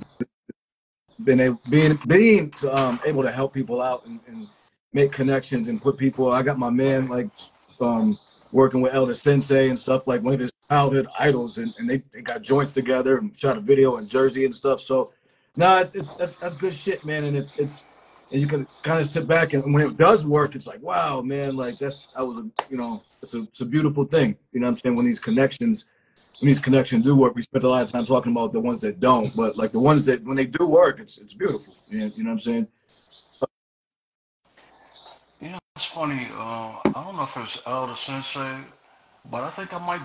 been a, being being um, able to help people out and, and make connections and put people. I got my man like um, working with Elder Sensei and stuff, like one of his childhood idols, and, and they, they got joints together and shot a video in Jersey and stuff. So, no, nah, it's, it's that's that's good shit, man, and it's it's. And you can kind of sit back, and when it does work, it's like, wow, man, like that's, I was, a, you know, it's a, it's a beautiful thing. You know what I'm saying? When these connections, when these connections do work, we spent a lot of time talking about the ones that don't, but like the ones that, when they do work, it's, it's beautiful. You know, you know what I'm saying? You know, it's funny. Uh, I don't know if it's Elder Sensei, but I think I might,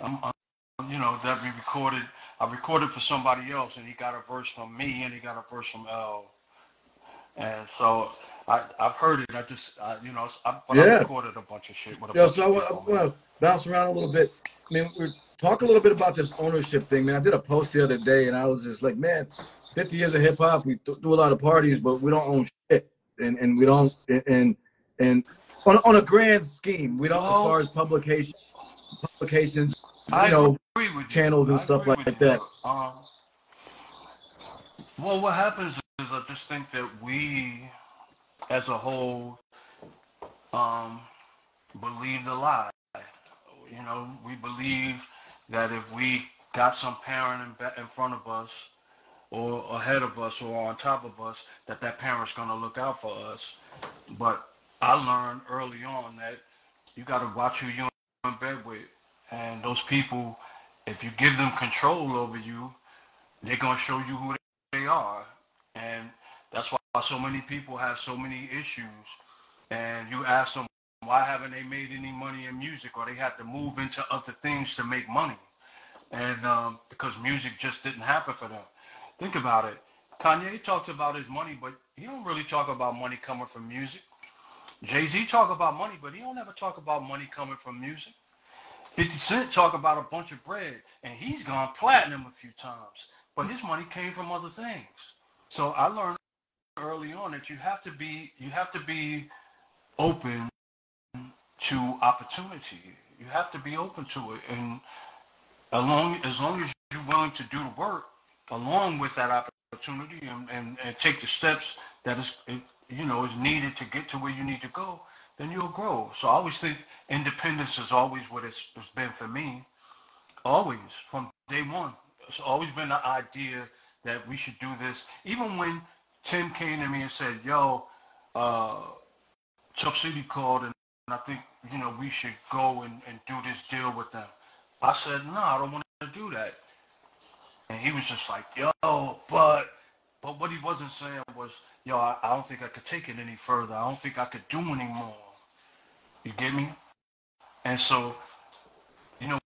I'm, I'm, you know, that we recorded. I recorded for somebody else, and he got a verse from me, and he got a verse from L. And so I, I've heard it. I just, I, you know, I, but yeah. I recorded a bunch of shit. With a yeah, bunch so of I, I want to bounce around a little bit. I mean, we're talk a little bit about this ownership thing, man. I did a post the other day, and I was just like, man, fifty years of hip hop. We do a lot of parties, but we don't own shit, and and we don't, and and on on a grand scheme, we don't, oh. as far as publication, publications. I you know, agree with channels you. and I stuff like you. that. Um, well, what happens is I just think that we, as a whole, um, believe the lie. You know, we believe that if we got some parent in, in front of us, or ahead of us, or on top of us, that that parent's going to look out for us. But I learned early on that you got to watch who you're in bed with. And those people, if you give them control over you, they're going to show you who they are. And that's why so many people have so many issues. And you ask them, why haven't they made any money in music? Or they had to move into other things to make money. And um, because music just didn't happen for them. Think about it. Kanye talks about his money, but he don't really talk about money coming from music. Jay-Z talk about money, but he don't ever talk about money coming from music. fifty Cent talk about a bunch of bread, and he's gone platinum a few times, but his money came from other things. So I learned early on that you have to be you have to be open to opportunity. You have to be open to it, and along as long as you're willing to do the work along with that opportunity, and, and, and take the steps that is it, you know is needed to get to where you need to go, then you'll grow. So I always think independence is always what it's, it's been for me, always from day one. It's always been the idea that we should do this. Even when Tim came to me and said, "Yo, uh, Chubb City called, and I think you know we should go and, and do this deal with them," I said, "No, nah, I don't want to do that." And he was just like, "Yo, but." But what he wasn't saying was, yo, I, I don't think I could take it any further. I don't think I could do any more. You get me? And so, you know,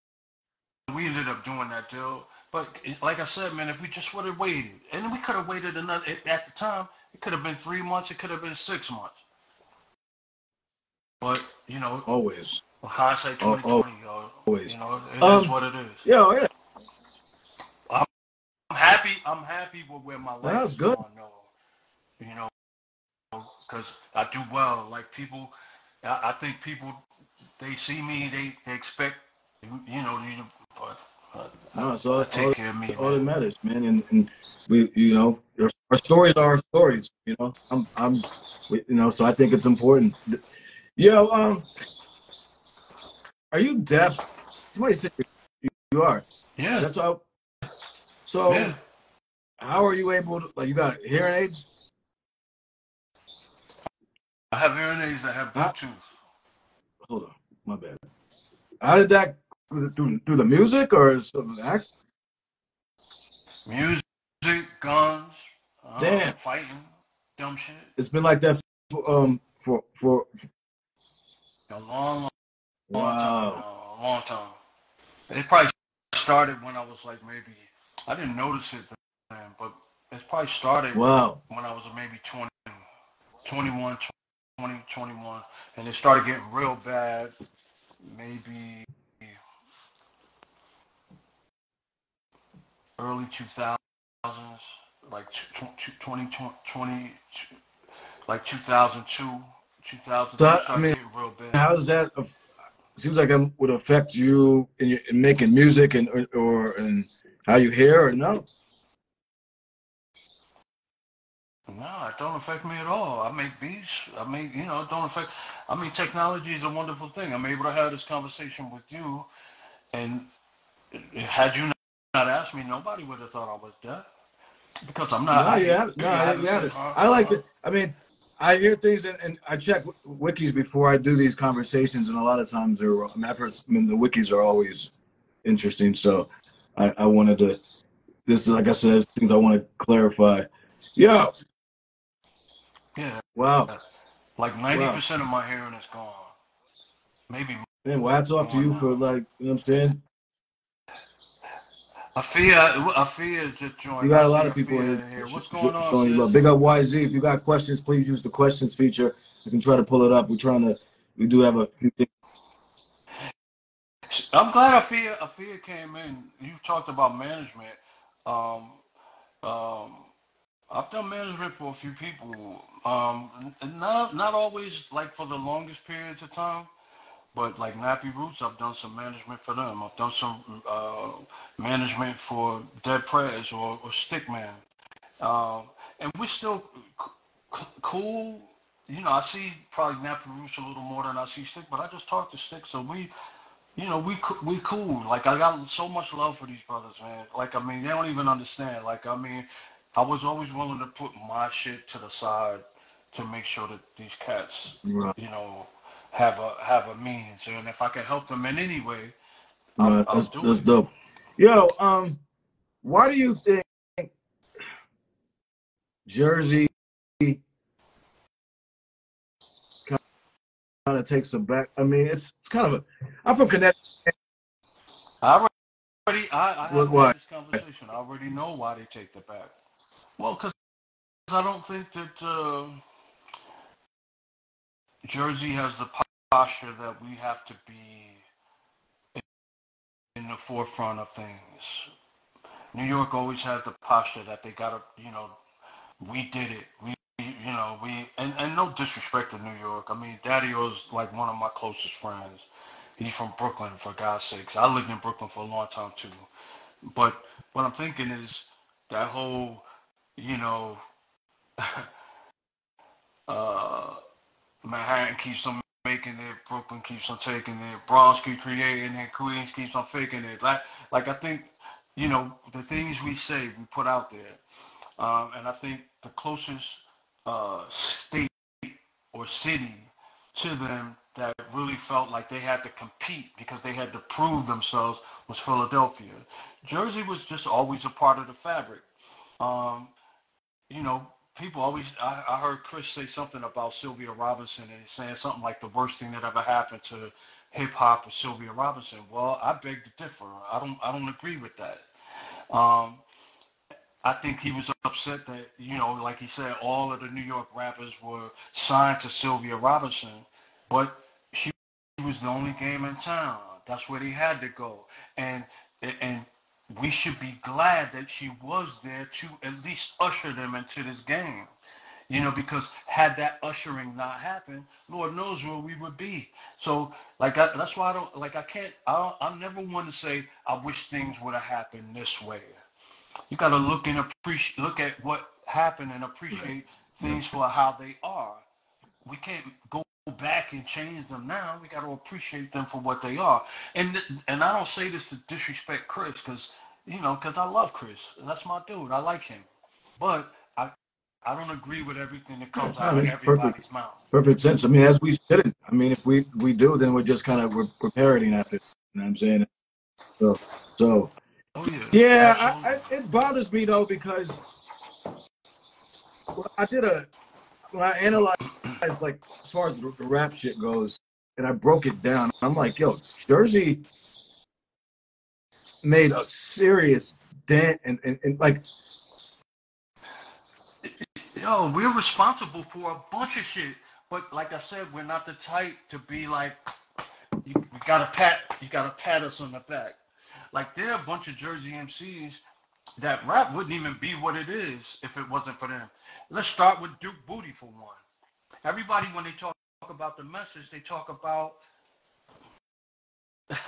we ended up doing that deal. But like I said, man, if we just would have waited, and we could have waited another, at the time, it could have been three months, it could have been six months. But, you know, always. Hindsight twenty twenty, oh, always. You know, it um, is what it is. Yeah, yeah. Happy, I'm happy with where my life well, is good. Going, though. You know, because I do well. Like people, I, I think people, they see me, they, they expect, you know, you, but uh, no, it's all, take all, care of me. All that matters, man. And, and we, you know, our stories are our stories. You know, I'm, I'm, you know, so I think it's important. Yo, um, are you deaf? Somebody said you are. Yeah, that's why. So, yeah. How are you able to, like, you got hearing aids? I have hearing aids. I have Bluetooth. I, hold on, my bad. How did that, through, through the music or some accent? Music, guns, uh, damn. Fighting, dumb shit. It's been like that for, um, for, for, for a long, long, long wow. time. Uh, long time. It probably started when I was like maybe, I didn't notice it then, but it's probably started wow. when I was maybe twenty, twenty-one, twenty, twenty-one, and it started getting real bad maybe early two thousands, like twenty, twenty, twenty, like two thousand two, two thousand. So I, I mean, real bad. How does that, seems like it would affect you in, your, in making music and or, or and how you hear or no? No, it don't affect me at all. I make beats. I make, you know, it don't affect. I mean, technology is a wonderful thing. I'm able to have this conversation with you. And had you not asked me, nobody would have thought I was deaf. Because I'm not. No, you haven't. No, I haven't. Have I like to, I mean, I hear things and, and I check wikis before I do these conversations. And a lot of times they're wrong. I mean, the wikis are always interesting. So. I, I wanted to, this is, like I said, things I want to clarify. Yeah. Yeah. Wow. Like ninety percent wow. of my hearing is gone. Maybe. Man, well, hats off to you now. For like, you know what I'm saying? I fear, I fear just joining. You got a lot of people in here. What's going on? You big up Y Z. If you got questions, please use the questions feature. I can try to pull it up. We're trying to, we do have a few things. I'm glad Afia, Afia came in. You talked about management. Um, um, I've done management for a few people. Um, not not always like for the longest periods of time, but like Nappy Roots, I've done some management for them. I've done some uh, management for Dead Prez or, or Stickman. Um, and we're still c cool. You know, I see probably Nappy Roots a little more than I see Stick, but I just talked to Stick, so we... You know, we we cool. Like, I got so much love for these brothers, man. Like, I mean, they don't even understand. Like, I mean, I was always willing to put my shit to the side to make sure that these cats, right. you know, have a have a means. And if I can help them in any way, I'll, right. I'll that's, do that's it. That's dope. Yo, um, why do you think Jersey kind of takes a back? I mean, it's... It's kind of a. I'm from Connecticut. I already. I, I what, why? This conversation. I already know why they take the back. Well, because I don't think that uh, Jersey has the posture that we have to be in the forefront of things. New York always had the posture that they gotta, you know, we did it. We, you know, we, and, and no disrespect to New York. I mean, Daddy O's like one of my closest friends. He's from Brooklyn, for God's sakes. I lived in Brooklyn for a long time, too. But what I'm thinking is that whole, you know, uh, Manhattan keeps on making it, Brooklyn keeps on taking it, Bronx keeps creating it, Queens keeps on faking it. Like, like I think, you know, the things we say, we put out there. Um, and I think the closest uh, state or city to them that really felt like they had to compete because they had to prove themselves was Philadelphia. Jersey was just always a part of the fabric. Um, you know, people always, I, I heard Chris say something about Sylvia Robinson and saying something like the worst thing that ever happened to hip hop was Sylvia Robinson. Well, I beg to differ. I don't, I don't agree with that. Um, I think he was upset that, you know, like he said, all of the New York rappers were signed to Sylvia Robinson, but she was the only game in town. That's where they had to go. And and we should be glad that she was there to at least usher them into this game. You know, because had that ushering not happened, Lord knows where we would be. So, like, I, that's why I don't, like, I can't, I, I never want to say, I wish things would have happened this way. You got to look and appreciate, look at what happened and appreciate things for how they are. We can't go back and change them now. We got to appreciate them for what they are. And and I don't say this to disrespect Chris, because you know, because I love Chris. That's my dude. I like him, but I I don't agree with everything that comes out I mean, of everybody's perfect, mouth. Perfect sense. I mean, as we said it. I mean, if we we do, then we're just kind of we're, we're parodying after. You know what I'm saying? So so. Oh, yeah, yeah I, I, it bothers me though because I did a when I analyzed like as far as the rap shit goes, and I broke it down. I'm like, yo, Jersey made a serious dent, and and, and like, yo, we're responsible for a bunch of shit, but like I said, we're not the type to be like, you, you gotta pat, you gotta pat us on the back. Like, there are a bunch of Jersey M Cs that rap wouldn't even be what it is if it wasn't for them. Let's start with Duke Booty for one. Everybody, when they talk about the message, they talk about... I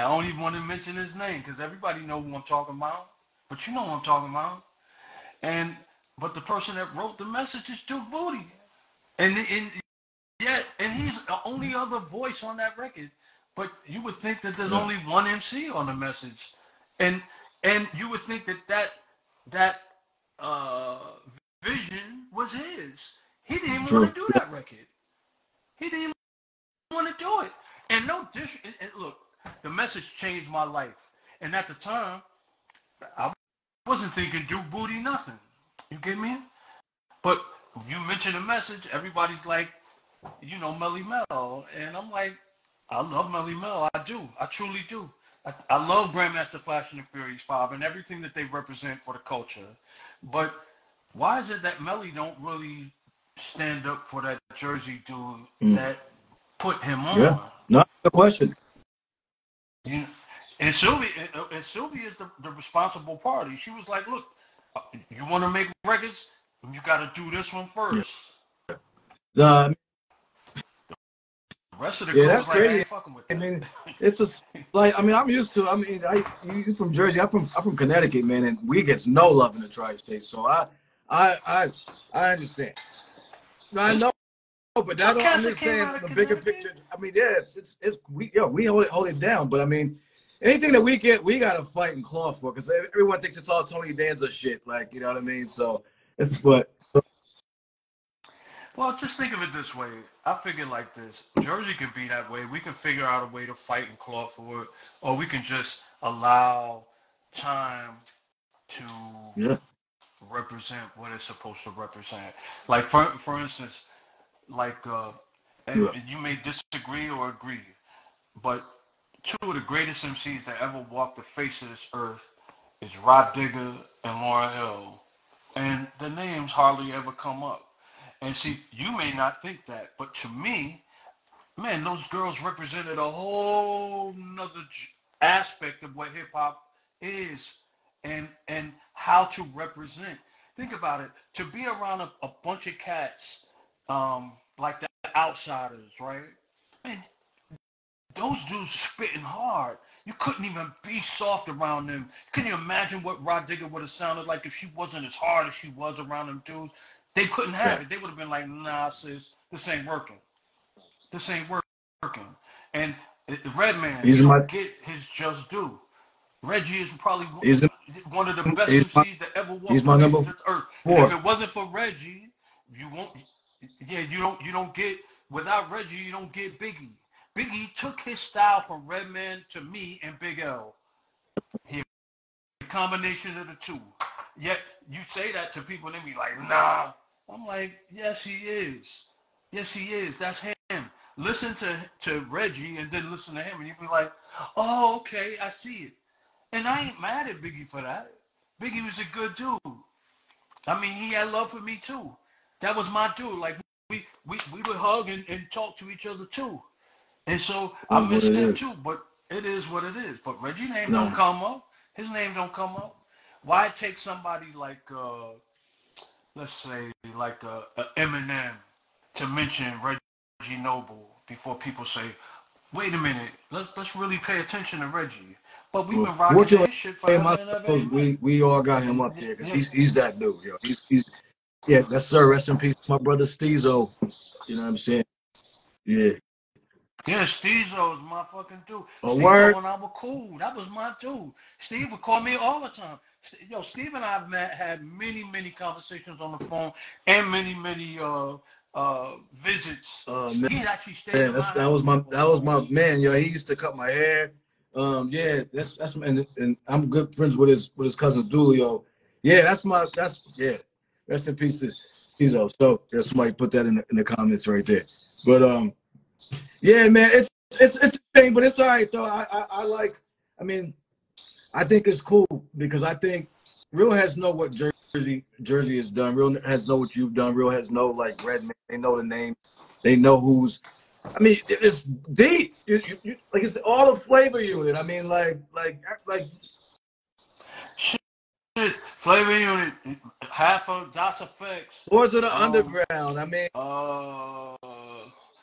don't even want to mention his name because everybody knows who I'm talking about. But you know who I'm talking about. And But the person that wrote the message is Duke Booty. And, and, yeah, and he's the only other voice on that record. But you would think that there's yeah. only one M C on the message, and and you would think that that that uh, vision was his. He didn't even want to do that record. He didn't even want to do it. And no dis- and, and look, the message changed my life. And at the time, I wasn't thinking Duke Booty nothing. You get me? But you mention the message, everybody's like, you know, Melly Mel, and I'm like. I love Melly Mel. I do. I truly do. I, I love Grandmaster Flash and the Furious Five and everything that they represent for the culture. But why is it that Melly don't really stand up for that Jersey dude mm. that put him on? Yeah, not the question. You know, and Sylvia, and Sylvia is the, the responsible party. She was like, look, you want to make records? You got to do this one first. Yeah. The rest of the yeah, that's crazy. Right, I, I mean, it's just like I mean, I'm used to. I mean, I you from Jersey, I'm from I'm from Connecticut, man, and we gets no love in the tri-state. So I, I, I, I understand. I know, but I don't understand the bigger picture. I mean, yeah, it's it's, it's we yo we hold it hold it down, but I mean, anything that we get, we gotta fight and claw for because everyone thinks it's all Tony Danza shit. Like you know what I mean? So it's what. Well, just think of it this way. I figure like this. Jersey could be that way. We can figure out a way to fight and claw for it, or we can just allow time to yeah. represent what it's supposed to represent. Like, for, for instance, like, uh, and, yeah. and you may disagree or agree, but two of the greatest M Cs that ever walked the face of this earth is Rod Digger and Lauryn Hill, and the names hardly ever come up. And see, you may not think that, but to me, man, those girls represented a whole nother aspect of what hip-hop is and and how to represent. Think about it. To be around a, a bunch of cats um, like the Outsiders, right? Man, those dudes spitting hard. You couldn't even be soft around them. Can you imagine what Rod Digger would have sounded like if she wasn't as hard as she was around them dudes? They couldn't have it. They would have been like, nah, sis, this ain't working. This ain't working. And Redman, he's my, get his just due. Reggie is probably one, one of the best M Cs that ever walked on this earth. If it wasn't for Reggie, you won't. Yeah, you don't. You don't get without Reggie. You don't get Biggie. Biggie took his style from Redman to me and Big L. He, the combination of the two. Yet you say that to people, and they be like, "Nah." I'm like, "Yes, he is. Yes, he is. That's him." Listen to to Reggie, and then listen to him, and you be like, "Oh, okay, I see it." And I ain't mad at Biggie for that. Biggie was a good dude. I mean, he had love for me too. That was my dude. Like we we we would hug and, and talk to each other too. And so I missed him too, but it is what it is. But Reggie's name nah. don't come up. His name don't come up. Why take somebody like, uh, let's say, like a, a Eminem to mention Reggie Noble before people say, wait a minute, let's let's really pay attention to Reggie. But we've been rocking that shit for him. We we all got him up there because yeah. he's he's that dude, yo. He's he's yeah, that's sir. Rest in peace, my brother Steezo. You know what I'm saying? Yeah. Yeah, Steezo is my fucking dude. Oh, word. And I were cool. That was my dude. Steve would call me all the time. Yo, Steve and I have met, had many, many conversations on the phone and many, many uh, uh, visits. Uh, he actually stayed. Yeah, that's, that was my that was my man. Yo, he used to cut my hair. Um, yeah, that's that's and and I'm good friends with his with his cousin Julio. Yeah, that's my that's yeah. Rest in peace to Steezo. So yeah, somebody put that in the, in the comments right there. But um. Yeah, man, it's it's it's a shame, but it's all right though. I, I I like, I mean, I think it's cool because I think real heads know what Jersey Jersey has done. Real heads know what you've done. Real heads know like Redman. They know the name. They know who's. I mean, it's deep. You, you, you, like it's all the Flavor Unit. I mean, like like like. Shit, Flavor Unit, half of Das Effects. Lords of the um, Underground. I mean. Uh.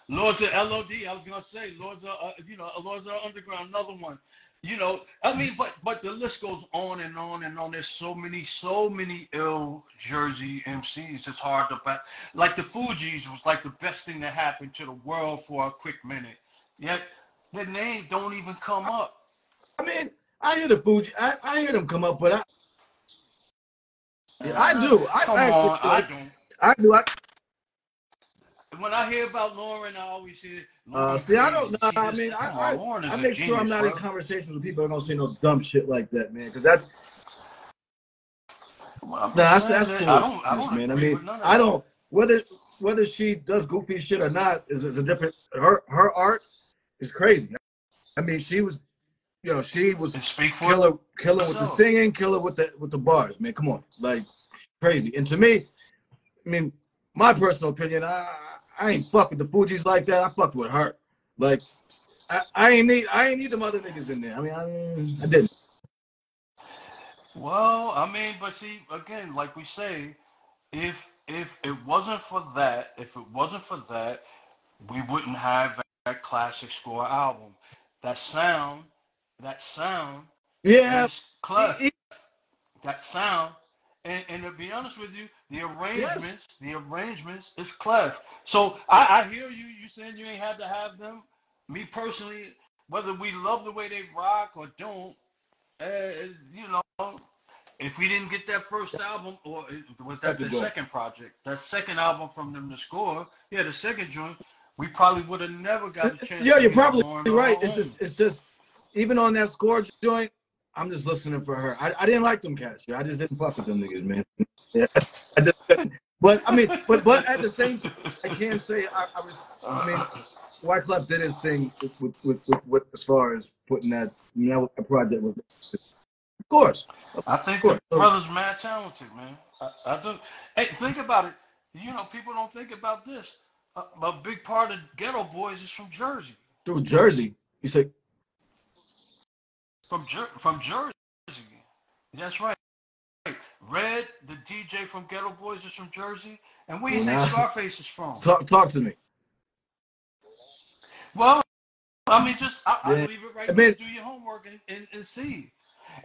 Lords of L O D, I was gonna say, Lords of, uh, you know, Lords of Underground, another one, you know, I mean, but but the list goes on and on and on. There's so many, so many ill Jersey M Cs. It's hard to back. Like the Fugees was like the best thing that happened to the world for a quick minute. Yet their name don't even come up. I mean, I hear the Fugees, I, I hear them come up, but I, yeah, I do. I, come I, actually, on, I, I don't. I do. I, When I hear about Lauren, I always hear. Uh, see, I don't know. Nah, I mean, I, I, I make sure genius, I'm not bro. in conversations with people that don't say no dumb shit like that, man. Because that's. Well, nah, that's that's cool, man. I mean, I, mean, I don't. Whether whether she does goofy shit or not is, is a different. Her her art is crazy. I mean, she was, you know, she was killer, killer with the singing, killer with the with the bars, man. Come on, like crazy. And to me, I mean, my personal opinion, I. I ain't fuck with the Fugees like that. I fucked with her. Like, I, I ain't need I ain't need them other niggas in there. I mean, I, mean, I didn't. Well, I mean, but see, again, like we say, if if it wasn't for that, if it wasn't for that, we wouldn't have that, that classic score album. That sound, that sound, yeah, clutch. That sound. And, and to be honest with you, the arrangements, yes. the arrangements is cleft. So I, I hear you. You saying you ain't had to have them. Me personally, whether we love the way they rock or don't, uh, you know, if we didn't get that first album, or was that the second project, that second album from them, to score, yeah, the second joint, we probably would have never got a chance. Yeah, you're probably right. It's just, it's just, even on that Score joint, I'm just listening for her. I, I didn't like them cats. I just didn't fuck with them niggas, man. Yeah, I just, but I mean, but but at the same time, I can say I, I was. I mean, Wyclef did his thing with with, with with with as far as putting that, you know, a project with. Of course, of I think course. The brother's mad talented, man. I, I do. Hey, think about it. you know, people don't think about this. A, a big part of Ghetto Boys is from Jersey. Through Jersey, you say? From Jer from Jersey. That's right. Red, the D J from Ghetto Boys, is from Jersey. And where do you think Scarface is from? Talk, talk to me. Well, I mean, just I, yeah. I leave it right I mean, there. Do your homework and, and, and see.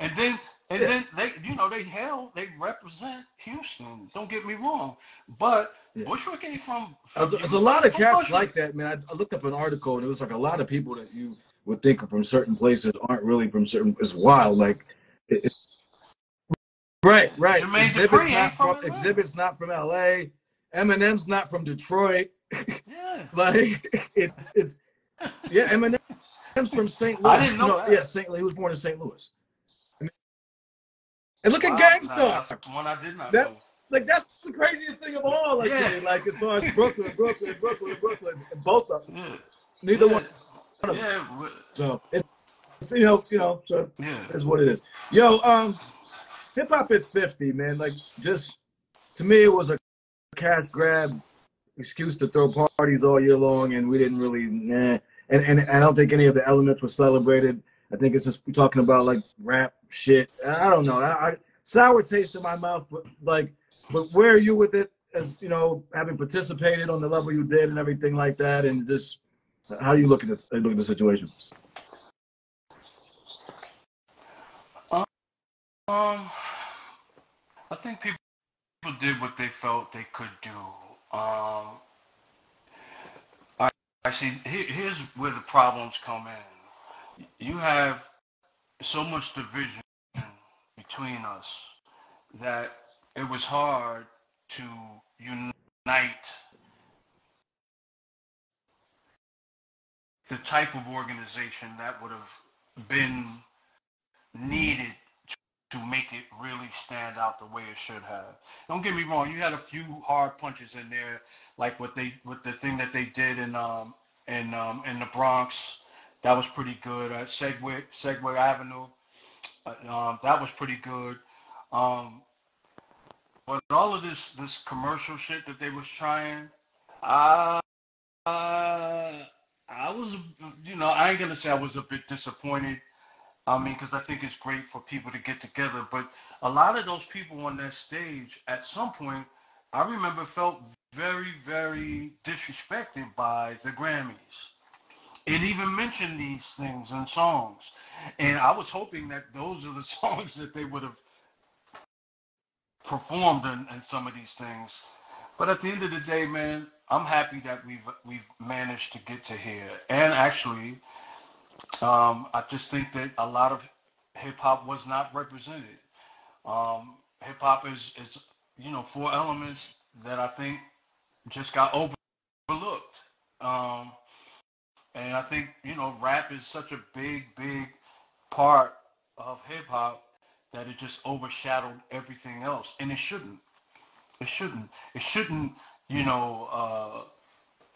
And then, and yeah. then they, you know, they hell, they represent Houston. Don't get me wrong, but yeah. Bushwick ain't from. There's, there's a lot of cats Bushwick. like that, man. I, I looked up an article, and it was like a lot of people that you would think are from certain places aren't really from certain. It's wild, like. It, it's, right, right. Exhibit's not from, from Exhibit's not from L A. Eminem's not from Detroit. Yeah. Like it's it's yeah. Eminem's from Saint Louis. I didn't know. No, that. Yeah, Saint Louis. He was born in Saint Louis. And look at wow, Gangstar. Nah, one I did not that, know. Like, that's the craziest thing of all. Like, yeah. like as far as Brooklyn, Brooklyn, Brooklyn, Brooklyn, and both of them. Yeah. Neither yeah. one. Of them. Yeah. So it's, it's you know you know so yeah. that's what it is. Yo, um, hip hop at fifty, man. Like, just to me, it was a cash grab excuse to throw parties all year long, and we didn't really nah. And and I don't think any of the elements were celebrated. I think it's just we're talking about like rap shit. I don't know. I, I sour taste in my mouth, but like, but where are you with it? As you know, having participated on the level you did and everything like that, and just how you look at it, look at the situation. Um, um I think people did what they felt they could do. Um, I, I see. Here, here's where the problems come in. You have so much division between us that it was hard to unite the type of organization that would have been needed to make it really stand out the way it should have. Don't get me wrong, you had a few hard punches in there, like what they with the thing that they did in um in um in the Bronx. That was pretty good. Uh, Segway, Segway Avenue, uh, um, that was pretty good. Um, but all of this, this commercial shit that they was trying, uh, uh, I was, you know, I ain't gonna say I was a bit disappointed. I mean, because I think it's great for people to get together, but a lot of those people on that stage, at some point, I remember felt very, very disrespected by the Grammys. It even mentioned these things in songs. And I was hoping that those are the songs that they would have performed in, in some of these things. But at the end of the day, man, I'm happy that we've we've managed to get to here. And actually, um, I just think that a lot of hip-hop was not represented. Um, hip-hop is, is, you know, four elements that I think just got overlooked. Um, And I think, you know, rap is such a big, big part of hip hop that it just overshadowed everything else. And it shouldn't. It shouldn't. It shouldn't, you know, uh,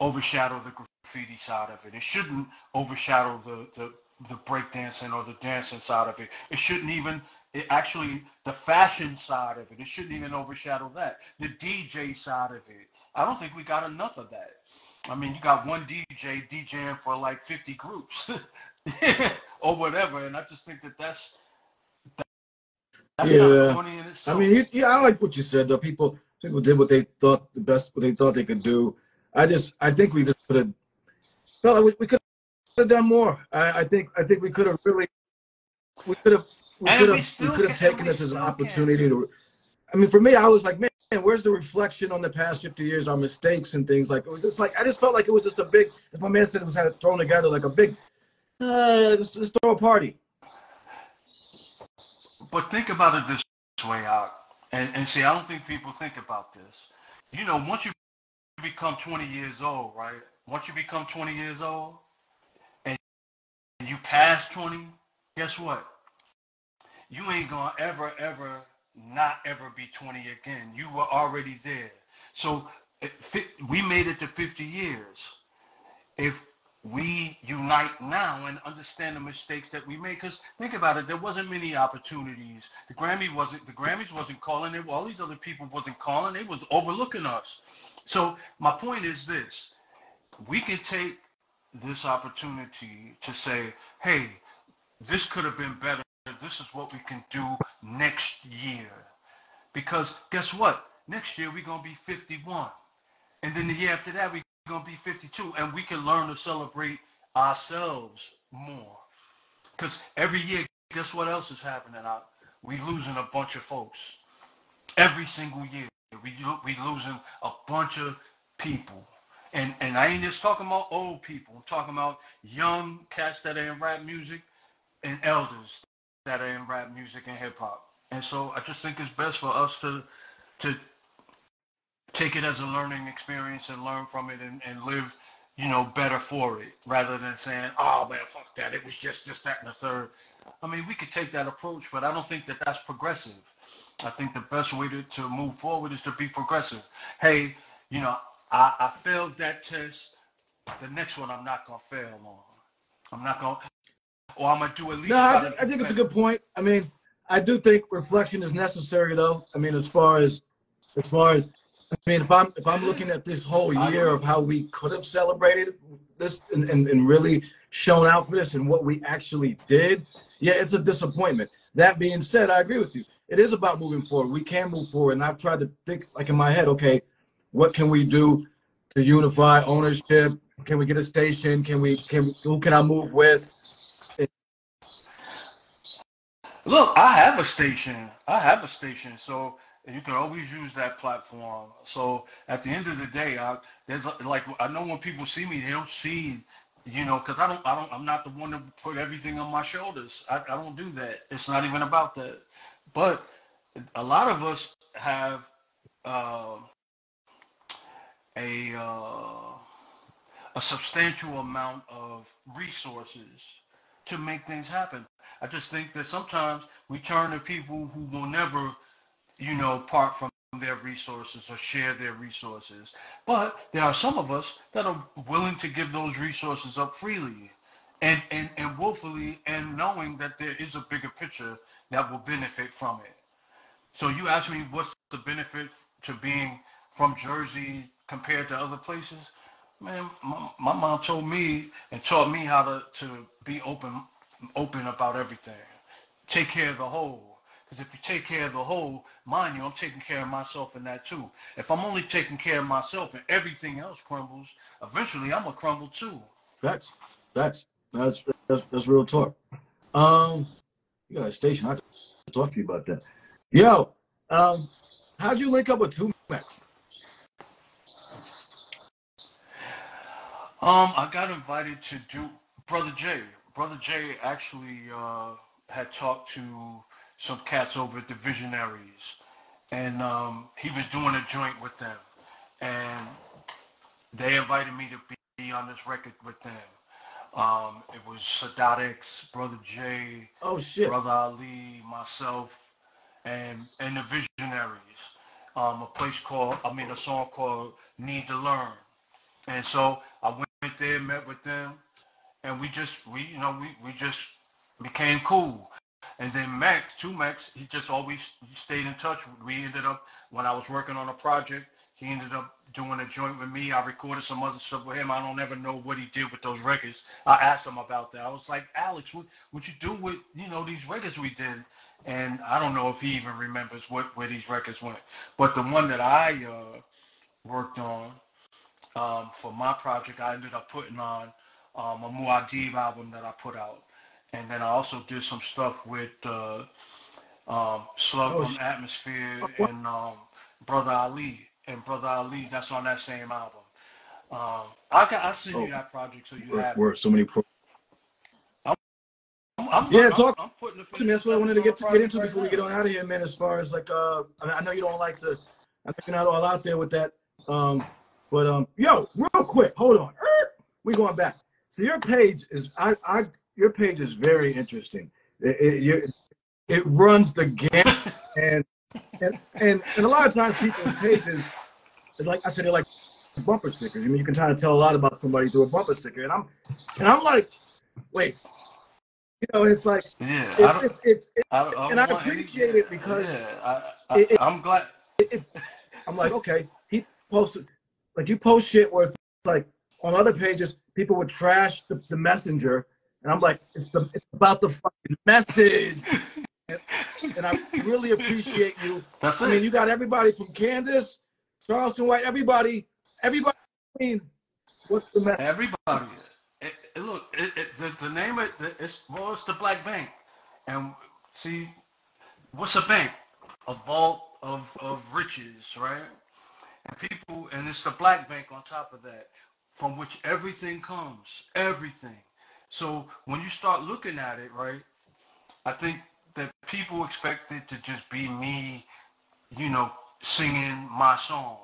overshadow the graffiti side of it. It shouldn't overshadow the, the, the breakdancing or the dancing side of it. It shouldn't even, it actually, the fashion side of it. It shouldn't even overshadow that. The D J side of it. I don't think we got enough of that. I mean, you got one D J DJing for like fifty groups or whatever, and I just think that that's, that's yeah. Funny in itself. I mean, yeah, I like what you said. Though people, people did what they thought the best, what they thought they could do. I just, I think we just could have felt like we, we could have done more. I, I think, I think we could have really, we could have, we could have, we could have taken this as an opportunity to. I mean, for me, I was like, man. And where's the reflection on the past fifty years, our mistakes and things like it was just like I just felt like it was just a big, as my man said, it was kind of thrown together like a big uh let's, let's throw a party. But think about it this way out and, and see, I don't think people think about this. You know, once you become twenty years old, right? Once you become twenty years old and you pass twenty, guess what? You ain't gonna ever, ever not ever be twenty again. You were already there. So we made it to fifty years. If we unite now and understand the mistakes that we made. Because think about it, there wasn't many opportunities. The Grammy wasn't, the Grammys wasn't calling. They, all these other people wasn't calling. They was overlooking us. So my point is this: we can take this opportunity to say, hey, this could have been better. This is what we can do next year. Because guess what? Next year we're gonna be fifty-one, and then the year after that we. Gonna be fifty-two, and we can learn to celebrate ourselves more, because every year, guess what else is happening? I, we losing a bunch of folks every single year. We we losing a bunch of people, and and I ain't just talking about old people. I'm talking about young cats that are in rap music and elders that are in rap music and hip-hop. And so I just think it's best for us to to take it as a learning experience and learn from it, and, and live, you know, better for it, rather than saying, oh, man, fuck that. It was just this, that, and the third. I mean, we could take that approach, but I don't think that that's progressive. I think the best way to, to move forward is to be progressive. Hey, you know, I, I failed that test. The next one I'm not going to fail on. I'm not going to – or I'm going to do at least – No, I think, I think it's a good point. I mean, I do think reflection is necessary, though. I mean, as far as – as far as – I mean, if I'm if I'm looking at this whole year of how we could have celebrated this and, and, and really shown out for this and what we actually did, yeah, it's a disappointment. That being said, I agree with you. It is about moving forward. We can move forward, and I've tried to think, like, in my head, okay, what can we do to unify ownership? Can we get a station? Can we? Can who can I move with? Look, I have a station. I have a station. So. You can always use that platform. So at the end of the day, I, there's like I know when people see me, they don't see, you know, because I don't, I don't, I'm not the one to put everything on my shoulders. I, I don't do that. It's not even about that. But a lot of us have uh, a uh, a substantial amount of resources to make things happen. I just think that sometimes we turn to people who will never, you know, part from their resources or share their resources. But there are some of us that are willing to give those resources up freely and, and, and willfully, and knowing that there is a bigger picture that will benefit from it. So you ask me what's the benefit to being from Jersey compared to other places? Man, my, my mom told me and taught me how to, to be open, open about everything. Take care of the whole. Because if you take care of the whole, mind you, I'm taking care of myself in that too. If I'm only taking care of myself and everything else crumbles, eventually I'm going to crumble too. Facts. Facts. That's, that's, that's real talk. Um, you got a station. I have to talk to you about that. Yo, um, how'd you link up with two Max? Um, I got invited to do, Brother Jay. Brother Jay actually uh, had talked to some cats over at the Visionaries, and um, he was doing a joint with them, and they invited me to be on this record with them. Um, it was Sadat X, Brother Jay, oh, shit. Brother Ali, myself, and and the Visionaries. Um, a place called, I mean, a song called "Need to Learn," and so I went there, met with them, and we just we you know we we just became cool. And then Max, two Max, he just always stayed in touch. We ended up, when I was working on a project, he ended up doing a joint with me. I recorded some other stuff with him. I don't ever know what he did with those records. I asked him about that. I was like, Alex, what, what you do with, you know, these records we did? And I don't know if he even remembers what, where these records went. But the one that I uh, worked on um, for my project, I ended up putting on um, a Muad'Dib album that I put out. And then I also did some stuff with uh, um, Slug oh, from Atmosphere and um, Brother Ali. And Brother Ali, that's on that same album. Um, I got, I'll send oh, you that project so you have it. So many pro- I'm, I'm, yeah, I'm, talk I'm, I'm putting the to me. That's what I wanted to get, to get into right before now. We get on out of here, man, as far as like, uh, I, mean, I know you don't like to, I know you're not all out there with that. Um, but, um, yo, real quick, hold on. We're going back. So your page is, I, I, your page is very interesting. It it, it runs the gamut, and, and and and a lot of times people's pages, like I said, they're like bumper stickers. I mean, you can kind of tell a lot about somebody through a bumper sticker. And I'm, and I'm like, wait, you know, it's like, yeah, it's, I it's, it's, it's I don't, and I, I appreciate it because yeah, I, I, it, I'm glad. It, it, I'm like, okay, he posted, like you post shit where it's like on other pages, people would trash the, the messenger. And I'm like, it's, the, it's about the fucking message. and, and I really appreciate you. That's I it. mean, you got everybody from Candace, Charleston White, everybody, everybody. I mean, what's the message? Everybody. It, it, look, it, it, the, the name of it, it's, well, it's the Black Bank. And see, what's a bank? A vault of, of riches, right? And people, and it's the Black Bank on top of that, from which everything comes, everything. So when you start looking at it, right, I think that people expect it to just be me, you know, singing my song.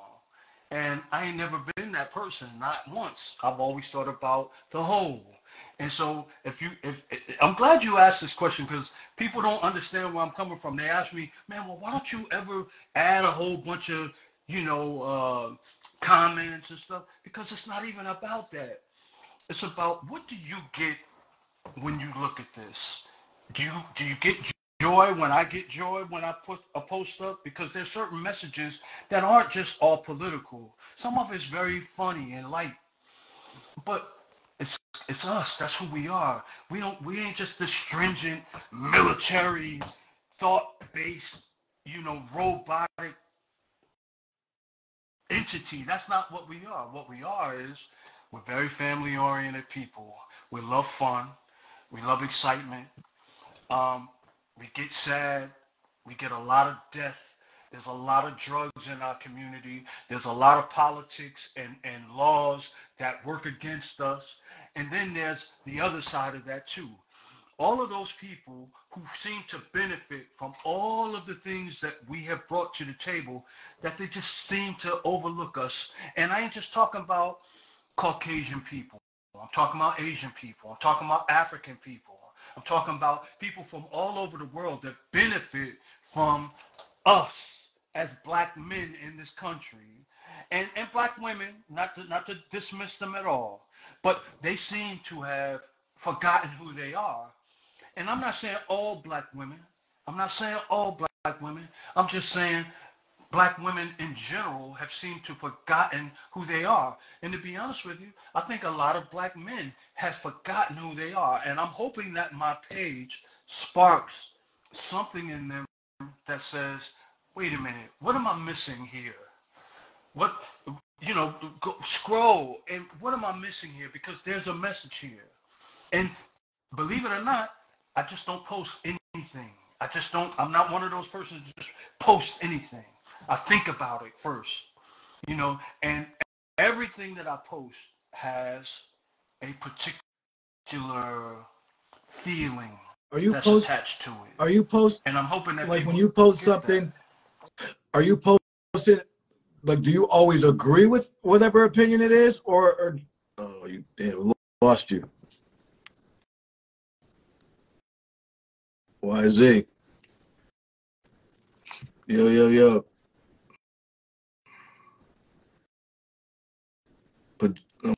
And I ain't never been that person, not once. I've always thought about the whole. And so if you, if, if I'm glad you asked this question, because people don't understand where I'm coming from. They ask me, man, well, why don't you ever add a whole bunch of, you know, uh, comments and stuff? Because it's not even about that. It's about what do you get when you look at this? Do you do you get joy when I get joy when I put a post up? Because there's certain messages that aren't just all political. Some of it's very funny and light, but it's it's us. That's who we are. We don't we ain't just this stringent military thought-based, you know, robotic entity. That's not what we are. What we are is, we're very family-oriented people. We love fun. We love excitement. Um, we get sad. We get a lot of death. There's a lot of drugs in our community. There's a lot of politics and, and laws that work against us. And then there's the other side of that, too. All of those people who seem to benefit from all of the things that we have brought to the table, that they just seem to overlook us. And I ain't just talking about Caucasian people. I'm talking about Asian people. I'm talking about African people. I'm talking about people from all over the world that benefit from us as Black men in this country. And and Black women, not to, not to dismiss them at all, but they seem to have forgotten who they are. And I'm not saying all Black women. I'm not saying all Black women. I'm just saying Black women in general have seemed to have forgotten who they are. And to be honest with you, I think a lot of Black men have forgotten who they are. And I'm hoping that my page sparks something in them that says, wait a minute, what am I missing here? What, you know, go, scroll, and what am I missing here? Because there's a message here. And believe it or not, I just don't post anything. I just don't, I'm not one of those persons who just post anything. I think about it first, you know, and everything that I post has a particular feeling are you that's post, attached to it. Are you post? And I'm hoping that like when you post something, that. Are you posting? Like, do you always agree with whatever opinion it is, or, or oh, you damn, lost you? Y Z. Yo yo yo. But um,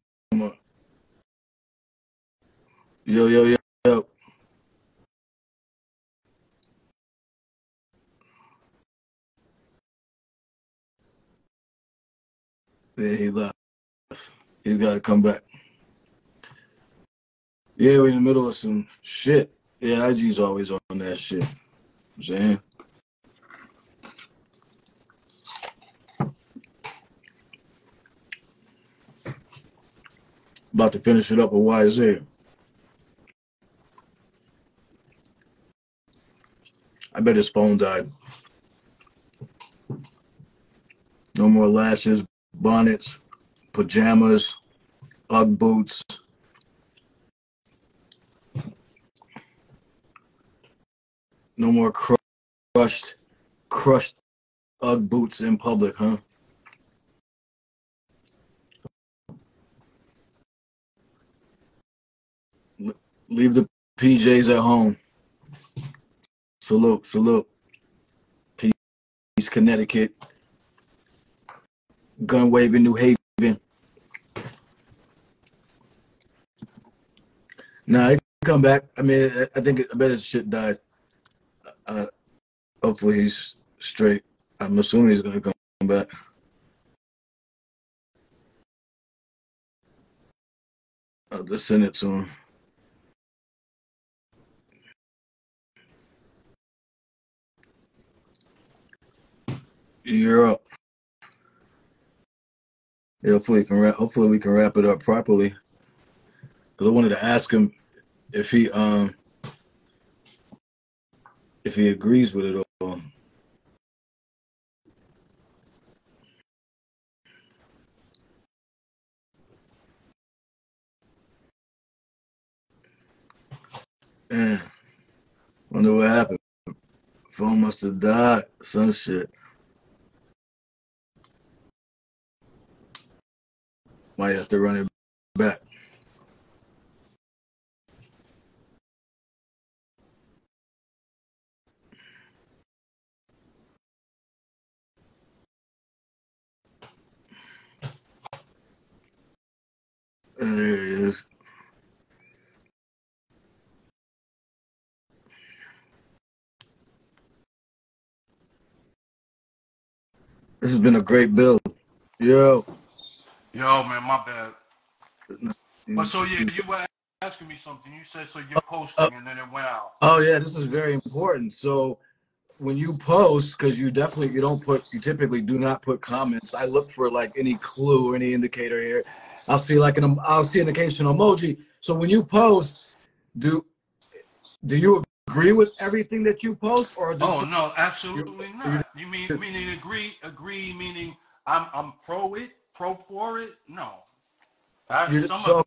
yo yo yo yo. There he left. He's got to come back. Yeah, we're in the middle of some shit. Yeah, I G's always on that shit. I'm saying. About to finish it up with Y Z. I bet his phone died. No more lashes, bonnets, pajamas, Ugg boots. No more crushed, crushed Ugg boots in public, huh? Leave the P Js at home. Salute, salute. Peace, Connecticut. Gun waving New Haven, Even. Nah, he come back. I mean, I think I bet his shit died. Uh, hopefully he's straight. I'm assuming he's gonna come back. I'll just send it to him. You're up. Yeah, hopefully we can wrap. Hopefully we can wrap it up properly. Cause I wanted to ask him if he um if he agrees with it all. Man, wonder what happened. Phone must have died. Some shit. Might have to run it back. There it is. This has been a great build. Yo. Yo, man, my bad. But so, yeah, you were asking me something. You said, so you're posting, uh, and then it went out. Oh, yeah, this is very important. So when you post, because you definitely, you don't put, you typically do not put comments. I look for, like, any clue or any indicator here. I'll see, like, an, I'll see an occasional emoji. So when you post, do do you agree with everything that you post? Or do oh, you, no, absolutely you, not. You mean, meaning agree, agree, meaning I'm, I'm pro it. Pro for it? No. I, some, so,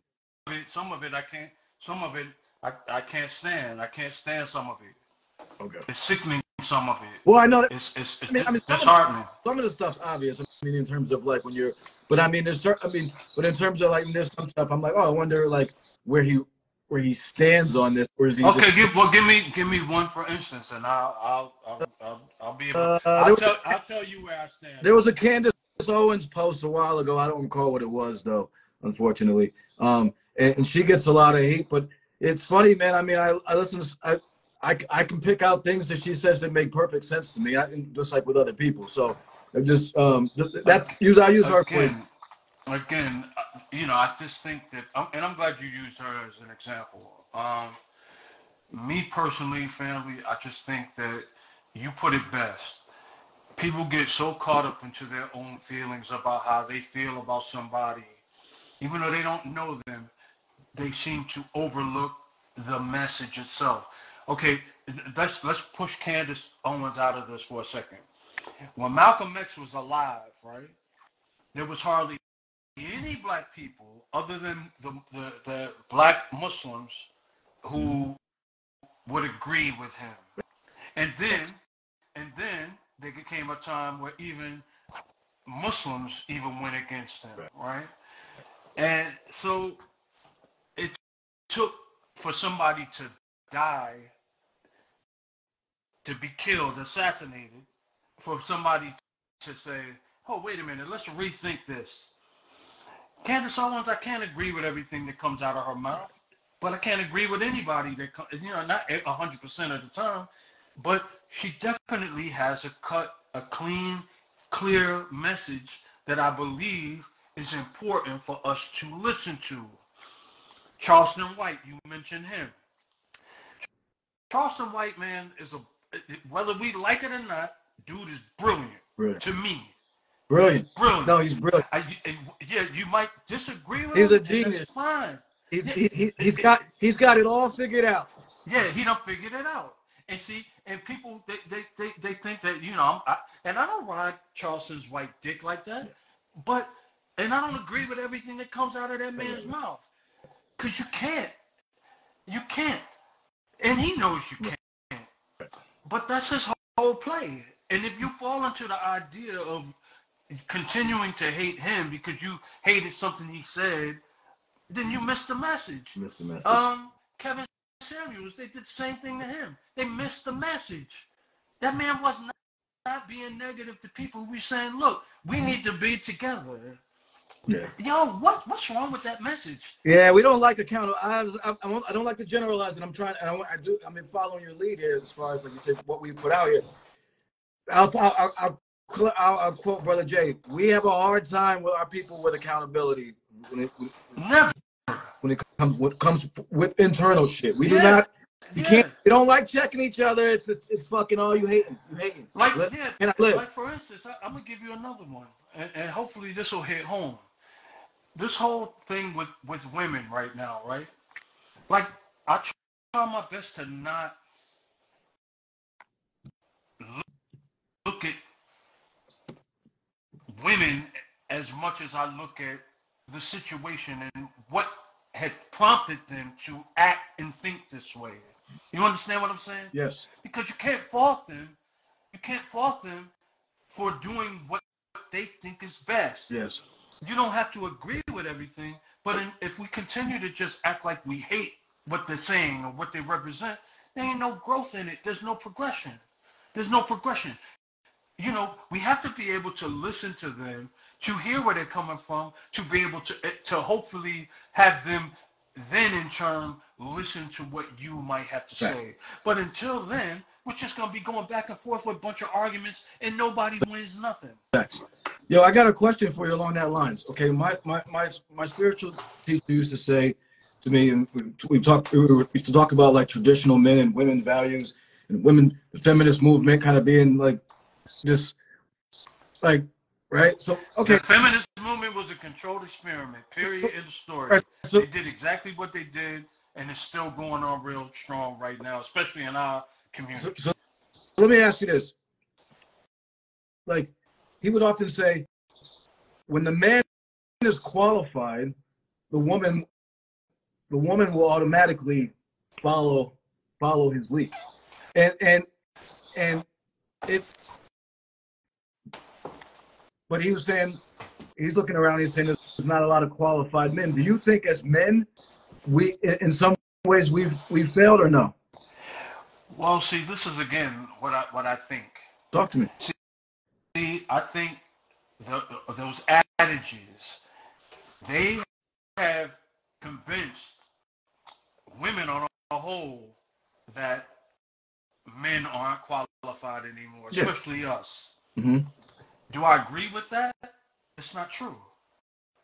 of it, some of it I can't some of it I, I can't stand. I can't stand some of it. Okay. It's sickening some of it. Well I know that, it's it's, it's I mean, I mean, disheartening. Some of the stuff's obvious. I mean in terms of like when you're but I mean there's certain I mean but in terms of like there's some stuff I'm like, oh I wonder like where he where he stands on this or is he Okay, just, give well give me give me one for instance and I'll I'll I'll I'll, I'll be able uh, I'll tell a, I'll tell you where I stand. There was a Candace Owens post a while ago. I don't recall what it was though, unfortunately. Um, and, and she gets a lot of hate, but it's funny, man. I mean, I, I listen to, I, I, I can pick out things that she says that make perfect sense to me. I just like with other people. So I'm just um, that's use I use her phrase. Again, you know, I just think that, and I'm glad you used her as an example. Um, me personally, family, I just think that you put it best. People get so caught up into their own feelings about how they feel about somebody. Even though they don't know them, they seem to overlook the message itself. Okay, let's, let's push Candace Owens out of this for a second. When Malcolm X was alive, right, there was hardly any black people other than the, the, the black Muslims who would agree with him. And then, and then, there came a time where even Muslims even went against them, right? And so it took for somebody to die, to be killed, assassinated, for somebody to say, oh, wait a minute, let's rethink this. Candace Owens, I can't agree with everything that comes out of her mouth, but I can't agree with anybody that, you know, not one hundred percent of the time, but she definitely has a cut, a clean, clear message that I believe is important for us to listen to. Charleston White, you mentioned him. Charleston White, man, is a, whether we like it or not, dude is brilliant, brilliant. To me. Brilliant. Brilliant. No, he's brilliant. I, yeah, you might disagree with he's him. He's a genius. That's fine. He's, yeah, he, he, he's, it, got, he's got it all figured out. Yeah, he done figured it out. And see, and people, they, they, they, they think that, you know, I, and I don't ride Charleston's white dick like that, but, and I don't agree with everything that comes out of that man's mouth, because you can't. You can't. And he knows you can't. But that's his whole play. And if you fall into the idea of continuing to hate him because you hated something he said, then you missed the message. Missed the message. Um, Kevin Samuels, they did the same thing to him. They missed the message. That man was not, not being negative to people. We saying, look, we need to be together. Yeah. Yo, what what's wrong with that message? Yeah, we don't like accountable. I, was, I, I don't like to generalize, and I'm trying. And I, I do. I've been following your lead here as far as, like you said, what we put out here. I'll I'll, I'll, I'll, I'll quote Brother Jay. We have a hard time with our people with accountability. When it, when, Never. When it comes what comes with internal shit, we yeah. do not. You yeah. can't. You don't like checking each other. It's it's, it's fucking all you hating. You hating. Like live, yeah. Can I live? Like for instance, I, I'm gonna give you another one, and, and hopefully this will hit home. This whole thing with, with women right now, right? Like, I try my best to not look at women as much as I look at the situation and what had prompted them to act and think this way. You understand what I'm saying? Yes. Because you can't fault them. You can't fault them for doing what they think is best. Yes. You don't have to agree with everything, but in, if we continue to just act like we hate what they're saying or what they represent, there ain't no growth in it. There's no progression. There's no progression. You know, we have to be able to listen to them, to hear where they're coming from, to be able to to hopefully have them then in turn listen to what you might have to right. say. But until then, we're just going to be going back and forth with a bunch of arguments and nobody wins nothing. That's Yo, I got a question for you along that lines. Okay, my my my, my spiritual teacher used to say to me, and we, we talked. We used to talk about like traditional men and women values and women, the feminist movement, kind of being like just like right. So okay, the feminist movement was a controlled experiment. Period. End story. Right, so, they did exactly what they did, and it's still going on real strong right now, especially in our community. So, so let me ask you this, like. He would often say, when the man is qualified, the woman the woman will automatically follow follow his lead. And and and it but he was saying, he's looking around, he's saying there's not a lot of qualified men. Do you think as men we in some ways we've we've failed or no? Well, see, this is again what I what I think. Talk to me. See, I think the, those adages, they have convinced women on a whole that men aren't qualified anymore, yeah. especially us. Mm-hmm. Do I agree with that? It's not true.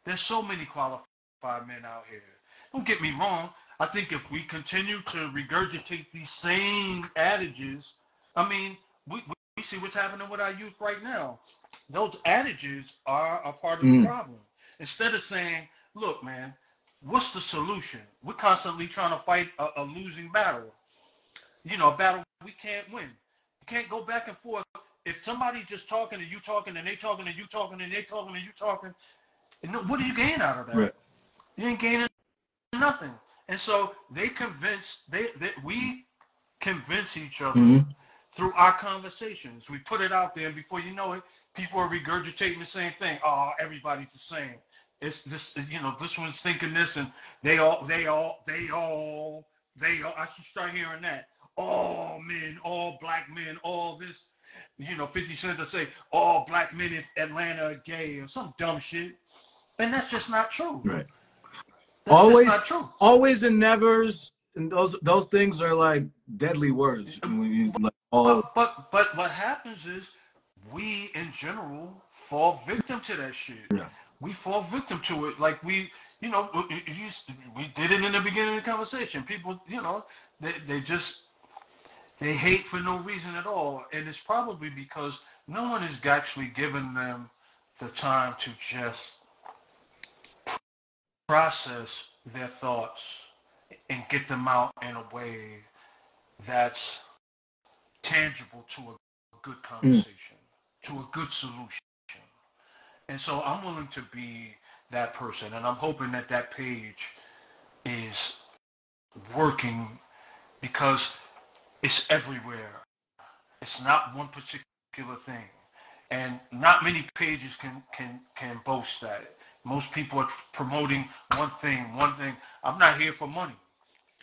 There's so many qualified men out here. Don't get me wrong. I think if we continue to regurgitate these same adages, I mean, we... we We see what's happening with our youth right now. Those adages are a part of mm. the problem. Instead of saying, look, man, what's the solution? We're constantly trying to fight a, a losing battle. You know, a battle we can't win. You can't go back and forth. If somebody's just talking and you talking and they talking and you talking and they talking and you talking, and what do you gain out of that? Right. You ain't gaining nothing. And so they convince, they, they, we convince each other mm-hmm. through our conversations. We put it out there, and before you know it, people are regurgitating the same thing. Oh, everybody's the same. It's this, you know, this one's thinking this, and they all, they all, they all, they all. I should start hearing that. All men, all black men, all this. You know, fifty cent to say all black men in Atlanta are gay or some dumb shit, and that's just not true. Right. That's always not true. Always and nevers, and those those things are like deadly words. But, but but what happens is we in general fall victim to that shit. Yeah. We fall victim to it. Like we, you know, we did it in the beginning of the conversation. People, you know, they they just they hate for no reason at all, and it's probably because no one is actually giving them the time to just process their thoughts and get them out in a way that's tangible to a good conversation, mm. to a good solution. And so I'm willing to be that person, and I'm hoping that that page is working because it's everywhere. It's not one particular thing, and not many pages can can can boast that. Most people are promoting one thing, one thing. I'm not here for money.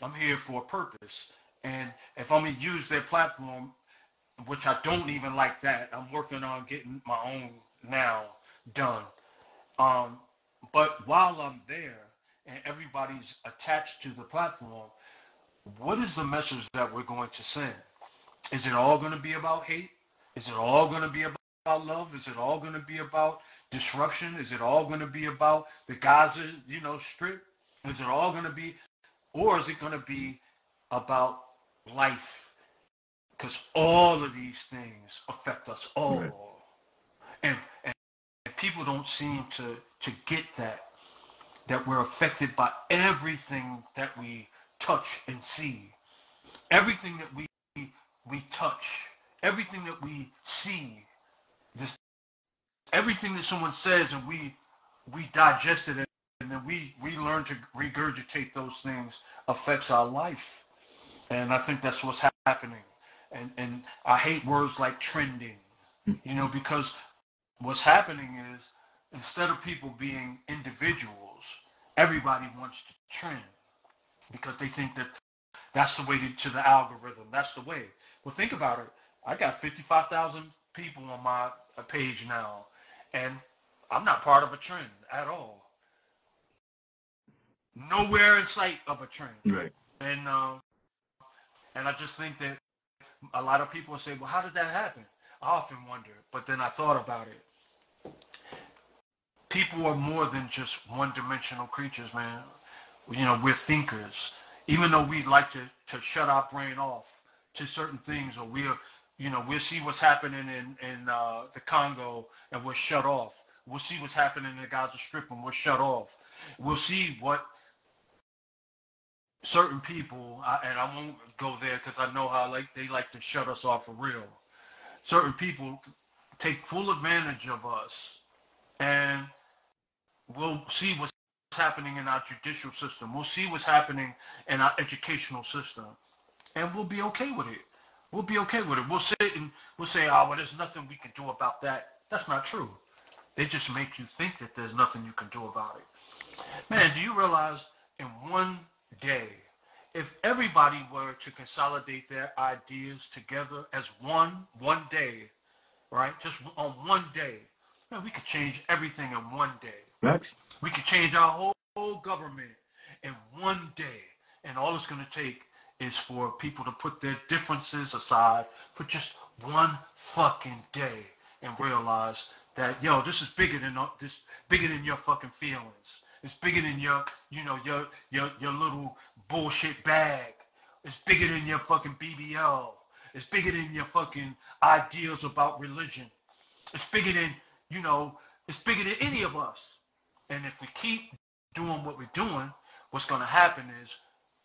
I'm here for a purpose. And if I'm going to use their platform, which I don't even like that, I'm working on getting my own now done. Um, But while I'm there and everybody's attached to the platform, what is the message that we're going to send? Is it all going to be about hate? Is it all going to be about love? Is it all going to be about disruption? Is it all going to be about the Gaza, you know, Strip? Is it all going to be, or is it going to be about life? Because all of these things affect us all. Right. And, and people don't seem to, to get that, that we're affected by everything that we touch and see. Everything that we we touch, everything that we see, this, everything that someone says, and we we digest it, and then we, we learn to regurgitate those things, affects our life. And I think that's what's happening. And, and I hate words like trending, you know, because what's happening is instead of people being individuals, everybody wants to trend because they think that that's the way to, to the algorithm. That's the way. Well, think about it. I got fifty-five thousand people on my page now, and I'm not part of a trend at all. Nowhere in sight of a trend. Right. And, uh, and I just think that a lot of people say, well, how did that happen? I often wonder, but then I thought about it. People are more than just one-dimensional creatures, man. You know, we're thinkers. Even though we like to, to shut our brain off to certain things, or we'll, you know, we'll see what's happening in, in uh, the Congo and we're shut off. We'll see what's happening in the Gaza Strip and we're shut off. We'll see what certain people, and I won't go there because I know how like they like to shut us off for real. Certain people take full advantage of us, and we'll see what's happening in our judicial system. We'll see what's happening in our educational system, and we'll be okay with it. We'll be okay with it. We'll sit and we'll say, oh, well, there's nothing we can do about that. That's not true. They just make you think that there's nothing you can do about it. Man, do you realize in one day, if everybody were to consolidate their ideas together as one, one day, right? Just on one day, man, we could change everything in one day. Next. We could change our whole, whole government in one day. And all it's going to take is for people to put their differences aside for just one fucking day and realize that, yo, this is bigger than this, bigger than your fucking feelings. It's bigger than your, you know, your your your little bullshit bag. It's bigger than your fucking B B L. It's bigger than your fucking ideas about religion. It's bigger than, you know, it's bigger than any of us. And if we keep doing what we're doing, what's going to happen is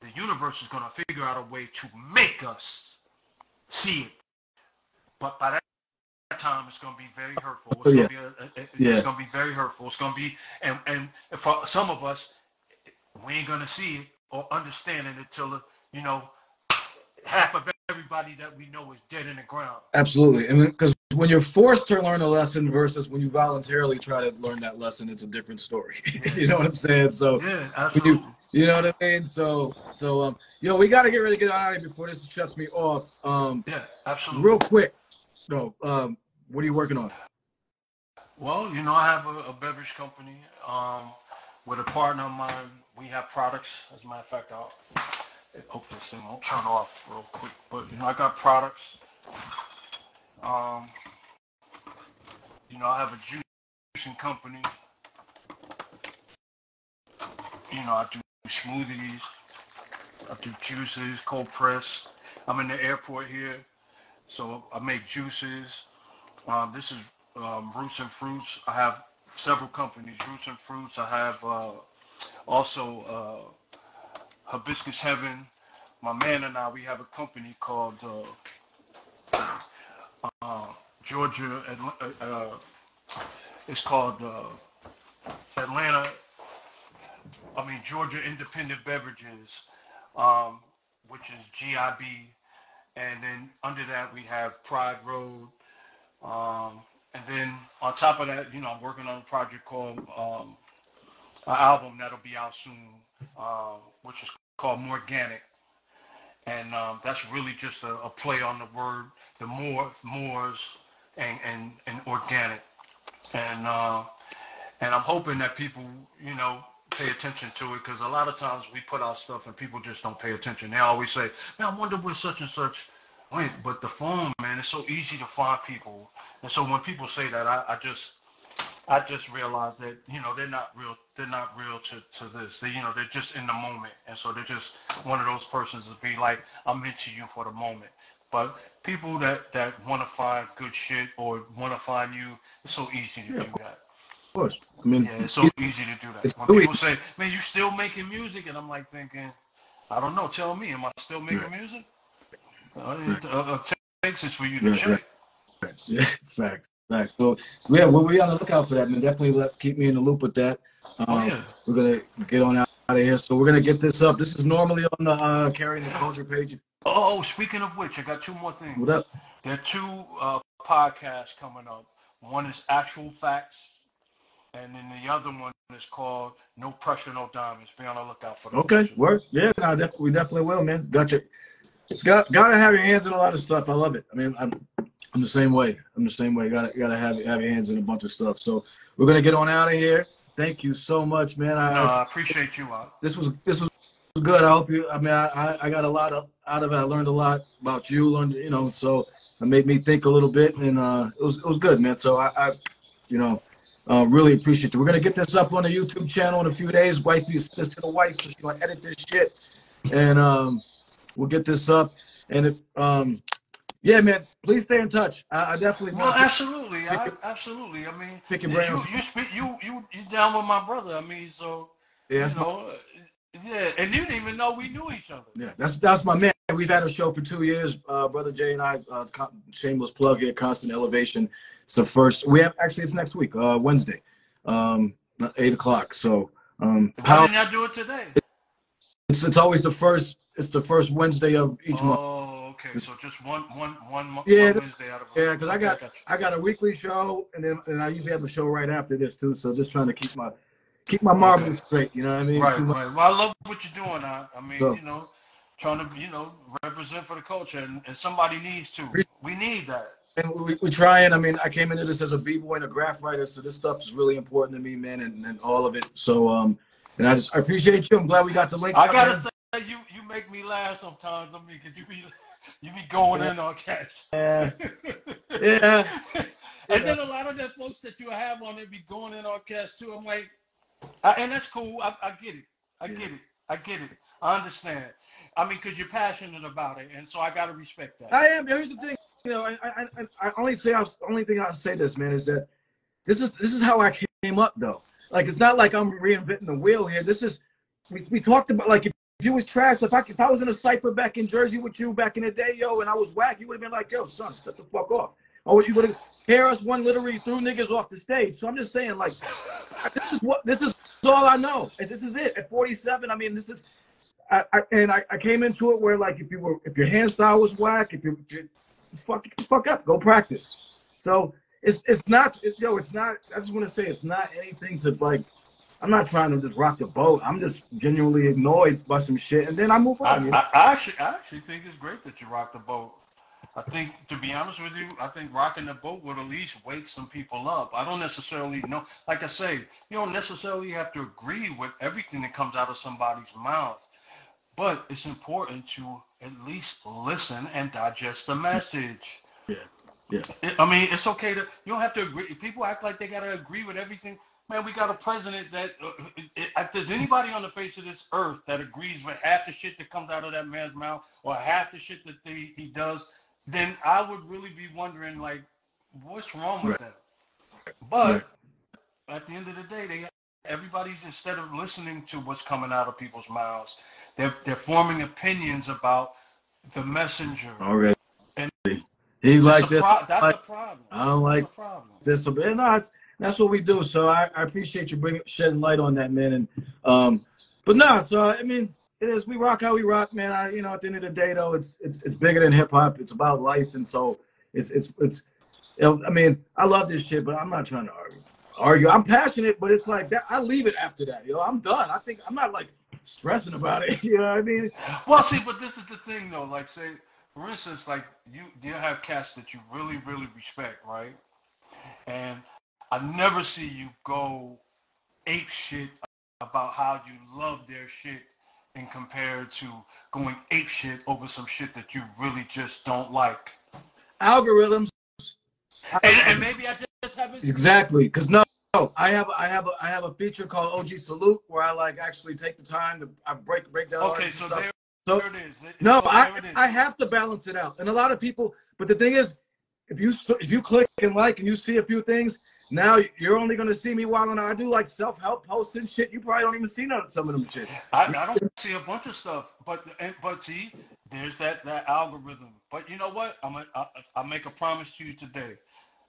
the universe is going to figure out a way to make us see it. But by that time, it's going to be very hurtful. It's oh, yeah. going to be, a, a, yeah. it's going to be very hurtful. It's going to be, and, and for some of us, we ain't going to see it or understand it until, you know, half of everybody that we know is dead in the ground. Absolutely. And because when you're forced to learn a lesson versus when you voluntarily try to learn that lesson, it's a different story. Yeah. You know what I'm saying? So, yeah, absolutely. You, you know what I mean? So, so um, you know, we got to get ready to get out of here before this shuts me off. Um, yeah, absolutely. Real quick. No, um, what are you working on? Well, you know, I have a, a beverage company um, with a partner of mine. We have products. As a matter of fact, I'll hope this thing won't turn off real quick. But, you know, I got products. Um, you know, I have a juicing company. You know, I do smoothies. I do juices, cold press. I'm in the airport here. So I make juices. Um, this is um, Roots and Fruits. I have several companies, Roots and Fruits. I have uh, also uh, Hibiscus Heaven. My man and I, we have a company called uh, uh, Georgia. Uh, uh, it's called uh, Atlanta. I mean, Georgia Independent Beverages, um, which is G I B. And then under that, we have Pride Road. Um, and then on top of that, you know, I'm working on a project called, um, an album that'll be out soon, uh, which is called Morganic. And um, that's really just a, a play on the word, the more, mores, and, and, and organic. And, uh, And I'm hoping that people, you know, pay attention to it, because a lot of times we put out stuff and people just don't pay attention. They always say, man, I wonder what such and such went. But the phone, man, it's so easy to find people. And so when people say that, I, I just I just realized that, you know, they're not real. They're not real to, to this. They, you know, they're just in the moment. And so they're just one of those persons that be like, I'm into you for the moment. But people that, that want to find good shit or want to find you, it's so easy to yeah, do that. Of course. I mean, yeah, it's so it's, easy to do that. When people say, man, you still making music? And I'm like thinking, I don't know. Tell me, am I still making right. music? Uh, right. uh, it takes it for you to right, check. Right. Yeah, facts. Facts. So, yeah, we'll be on the lookout for that, man. Definitely let, keep me in the loop with that. Um, oh, yeah. We're going to get on out of here. So we're going to get this up. This is normally on the uh, Carrying the Culture page. Oh, speaking of which, I got two more things. What up? There are two uh, podcasts coming up. One is Actual Facts, and then the other one is called No Pressure, No Diamonds. Be on the lookout for that. Okay, work. Yeah, no, def we definitely will, man. Gotcha. It's got, gotta have your hands in a lot of stuff. I love it. I mean, I'm, I'm the same way. I'm the same way. Gotta, gotta have, have your hands in a bunch of stuff. So we're gonna get on out of here. Thank you so much, man. I, no, I appreciate you. Uh, this was, this was good. I hope you. I mean, I, I got a lot of, out of it. I learned a lot about you. Learned, you know. So it made me think a little bit, and uh, it was, it was good, man. So I, I you know, uh, really appreciate you. We're gonna get this up on the YouTube channel in a few days. Wifey, assist to the wife, so she's gonna edit this shit, and um. We'll get this up, and if, um, yeah, man, please stay in touch. I, I definitely. Well, absolutely, pick, I, pick, absolutely. I mean, pick your brains. You, you speak, you, you, you down with my brother. I mean, so yeah, you know, my, yeah, and you didn't even know we knew each other. Yeah, that's that's my man. We've had a show for two years, uh, brother Jay and I. Uh, shameless plug here, Constant Elevation. It's the first. We have actually. It's next week, uh, Wednesday, um, eight o'clock. So, um, how did I do it today? It's it's always the first. It's the first Wednesday of each oh, month. Oh, okay. So just one, one, one month. Yeah, one Wednesday out of yeah. Because I got, got I got a weekly show, and then and I usually have a show right after this too. So just trying to keep my keep my marbles okay. straight. You know what I mean? Right, so, right. Well, I love what you're doing. I, I mean, so, you know, trying to you know represent for the culture, and, and somebody needs to. We need that. And we we trying. I mean, I came into this as a b-boy and a graph writer, so this stuff is really important to me, man, and, and all of it. So um, and I just I appreciate you. I'm glad we got the link. I gotta. You you make me laugh sometimes. I mean, cause you be you be going yeah. in on cats. Yeah. yeah. And yeah. then a lot of the folks that you have on, they be going in on cats too. I'm like, I, and that's cool. I, I get it. I yeah. get it. I get it. I understand. I mean, cause you're passionate about it, and so I gotta respect that. I am. Here's the thing. You know, I I I only say I was, only thing I'll say this, man, is that this is this is how I came up though. Like it's not like I'm reinventing the wheel here. This is we we talked about like. If If you was trash, if I, if I was in a cypher back in Jersey with you back in the day, yo, and I was whack, you would have been like, yo, son, step the fuck off. Or you would have, K R S One literally threw niggas off the stage. So I'm just saying, like, this is what, this is all I know. This is it. At forty-seven, I mean, this is, I, I and I, I came into it where, like, if you were, if your hand style was whack, if you, you fuck, fuck up, go practice. So it's, it's not, it, yo, it's not, I just want to say it's not anything to, like, I'm not trying to just rock the boat. I'm just genuinely annoyed by some shit, and then I move on. I, you know? I, I actually, I actually think it's great that you rock the boat. I think, to be honest with you, I think rocking the boat would at least wake some people up. I don't necessarily know, like I say, you don't necessarily have to agree with everything that comes out of somebody's mouth, but it's important to at least listen and digest the message. Yeah, yeah. I mean, it's okay to. You don't have to agree. People act like they gotta agree with everything. Man, we got a president that, uh, if there's anybody on the face of this earth that agrees with half the shit that comes out of that man's mouth or half the shit that they, he does, then I would really be wondering, like, what's wrong with right. that? But right. at the end of the day, they everybody's, instead of listening to what's coming out of people's mouths, they're, they're forming opinions about the messenger. All right. And he like this. That's I, a problem. I don't that's like problem. this. No, it's, that's what we do. So I, I appreciate you bringing shedding light on that, man. And um, but no, nah, so I mean, it is we rock how we rock, man. I, you know, at the end of the day, though, it's it's it's bigger than hip hop. It's about life, and so it's it's it's. You know, I mean, I love this shit, but I'm not trying to argue. argue. I'm passionate, but it's like that. I leave it after that. You know, I'm done. I think I'm not like stressing about it. You know what I mean? Well, see, but this is the thing, though. Like, say, for instance, like you you have cats that you really really respect, right? And I never see you go ape shit about how you love their shit and compared to going ape shit over some shit that you really just don't like. Algorithms. And, and maybe I just haven't. Exactly, because no, no, I have, I have, a, I have a feature called O G Salute where I like actually take the time to I break break down. Okay, so there, so there it is. It, no, so I is. I have to balance it out, and a lot of people. But the thing is, if you if you click and like and you see a few things, now you're only gonna see me while I do like self-help posts and shit. You probably don't even see none of some of them shits. I, I don't see a bunch of stuff, but and, but see, there's that that algorithm. But you know what? I'm a, I, I make a promise to you today.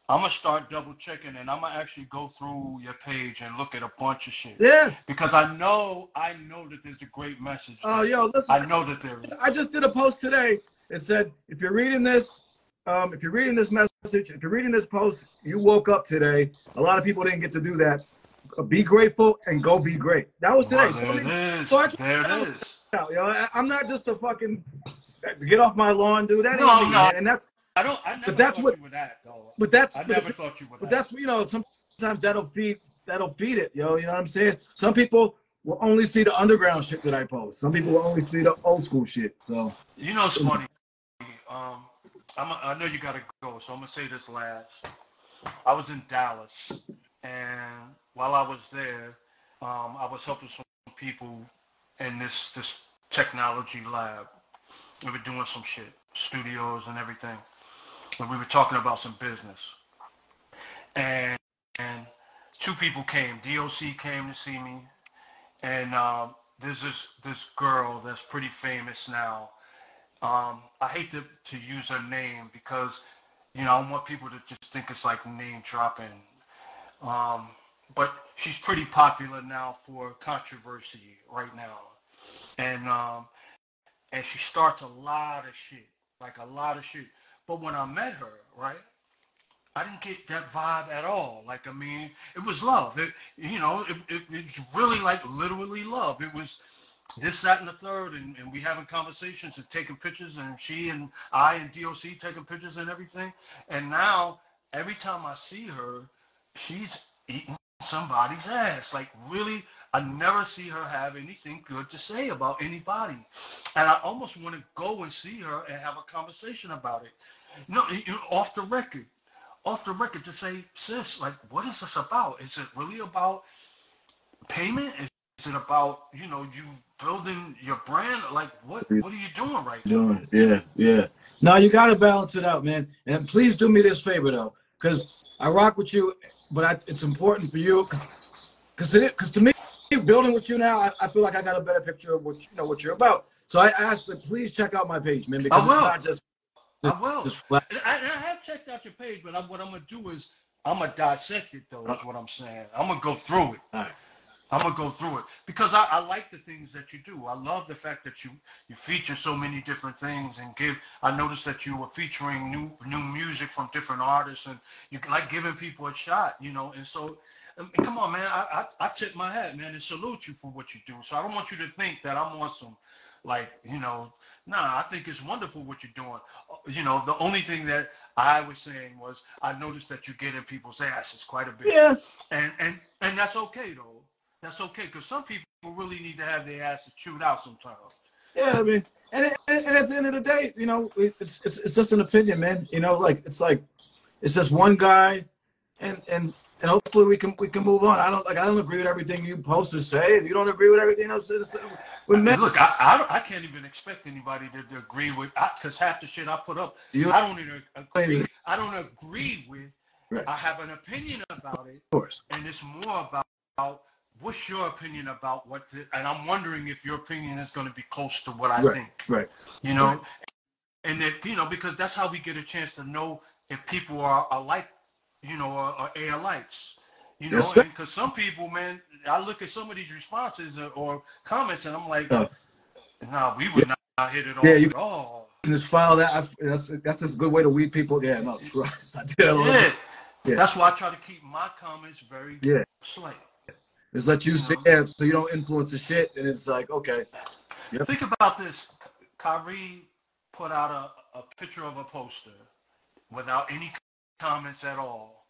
I'm gonna start double checking, and I'm gonna actually go through your page and look at a bunch of shit. Yeah. Because I know, I know that there's a great message. Oh, uh, yo, listen. I know that there is. I just did a post today. It said, if you're reading this, um, if you're reading this message, if you're reading this post, you woke up today. A lot of people didn't get to do that. Be grateful and go be great. That was today. Well, there so it is. So I there it is. Out, you know, I'm not just a fucking get off my lawn, dude. That no, ain't me, no. Man. And that's. I don't. I never but that's thought what, you were that, though. But that's. I never but, thought you were. But that. That's you know. Sometimes that'll feed. That'll feed it, yo. You know what I'm saying? Some people will only see the underground shit that I post. Some people will only see the old school shit. So. You know, it's funny. Um, I'm. A, I know you gotta go, so I'm gonna say this last. I was in Dallas, and while I was there, um, I was helping some people in this this technology lab. We were doing some shit, studios and everything. And we were talking about some business, and, and two people came. D O C came to see me, and um, there's this this girl that's pretty famous now. Um, I hate to to use her name because, you know, I want people to just think it's like name dropping. Um, but she's pretty popular now for controversy right now, and um, and she starts a lot of shit, like a lot of shit. But when I met her, right, I didn't get that vibe at all. Like, I mean, it was love. It, you know, it, it, it's really like literally love. It was this, that, and the third, and, and we having conversations and taking pictures, and she and I and D O C taking pictures and everything. And now every time I see her, she's eating somebody's ass. Like, really, I never see her have anything good to say about anybody. And I almost want to go and see her and have a conversation about it. No, off the record, off the record to say, sis, like, what is this about? Is it really about payment? Is, is it about, you know, you building your brand? Like, what, what are you doing right doing, now? Yeah, yeah. No, you got to balance it out, man. And please do me this favor, though, because I rock with you, but I, it's important for you, because because to me, building with you now, I, I feel like I got a better picture of what you know what you're about. So I ask that please check out my page, man, because I will. It's not just. I will. I, I have checked out your page, but I, what I'm going to do is I'm going to dissect it, though, is what I'm saying. I'm going to go through it. All right. I'm going to go through it because I, I like the things that you do. I love the fact that you, you feature so many different things and give. I noticed that you were featuring new new music from different artists, and you like giving people a shot, you know, and so – I mean, come on, man. I, I I tip my hat, man, and salute you for what you do. So I don't want you to think that I'm on some, like, you know, nah, I think it's wonderful what you're doing. You know, the only thing that I was saying was I noticed that you get in people's asses quite a bit. Yeah. And, and, and that's okay, though. That's okay, because some people really need to have their asses chewed out sometimes. Yeah, I mean, and, and, and at the end of the day, you know, it's, it's, it's just an opinion, man. You know, like, it's like, it's just one guy and, and, And hopefully we can we can move on. I don't like I don't agree with everything you post or say. If you don't agree with everything else, it's, with men. Look, I, I I can't even expect anybody to, to agree with, because half the shit I put up, you, I don't even agree. I don't agree with. Right. I have an opinion about it, of course, and it's more about, about what's your opinion about what. The, and I'm wondering if your opinion is going to be close to what I right. think. Right. You know, right. and if you know, because that's how we get a chance to know if people are alike. You know, or, or air lights, you know, because yes, some people, man, I look at some of these responses or, or comments, and I'm like, uh, no, nah, we would yeah. not hit it all. Yeah, you at all. Can just file that. I, that's that's just a good way to weed people. Yeah, no, it's, it's, I do that yeah. yeah, that's why I try to keep my comments very yeah. slight. Just let you, you see it so you don't influence the shit, and it's like, okay. Yep. Think about this. Kyrie put out a, a picture of a poster without any comments at all,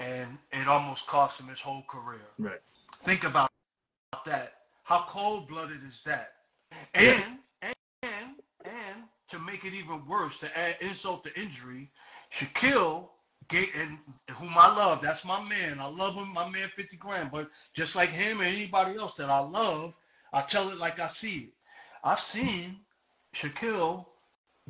and it almost cost him his whole career. Right. Think about that. How cold-blooded is that? And, and, and, and to make it even worse, to add insult to injury, Shaquille, Gay, and whom I love, that's my man. I love him, my man fifty grand. But just like him and anybody else that I love, I tell it like I see it. I've seen Shaquille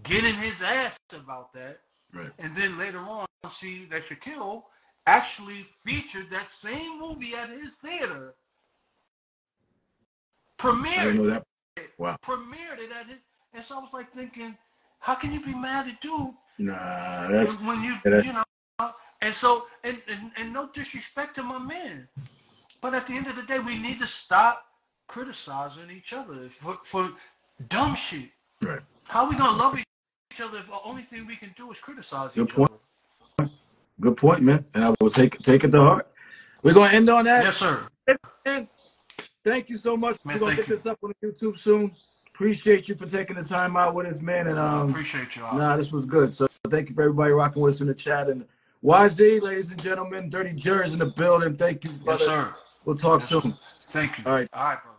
getting his ass about that. Right. And then later on, see that Shaquille actually featured that same movie at his theater. Premiered. I didn't know that. Wow. Premiered it at his. And so I was like thinking, how can you be mad at dude? Nah, that's when you that's, you know. And so, and, and and no disrespect to my man, but at the end of the day, we need to stop criticizing each other for, for dumb shit. Right. How are we gonna love each other if the only thing we can do is criticize Good each point. other? Good point, man. And I will take take it to heart. We're gonna end on that. Yes, sir. And thank you so much. Man, We're gonna get you. this up on YouTube soon. Appreciate you for taking the time out with us, man. And um, appreciate you. All. Nah, this was good. So thank you for everybody rocking with us in the chat. And Y Z, ladies and gentlemen, Dirty Jerry's in the building. Thank you, brother. Yes, sir. We'll talk yes, soon. Sir. Thank you. All right. All right, bro.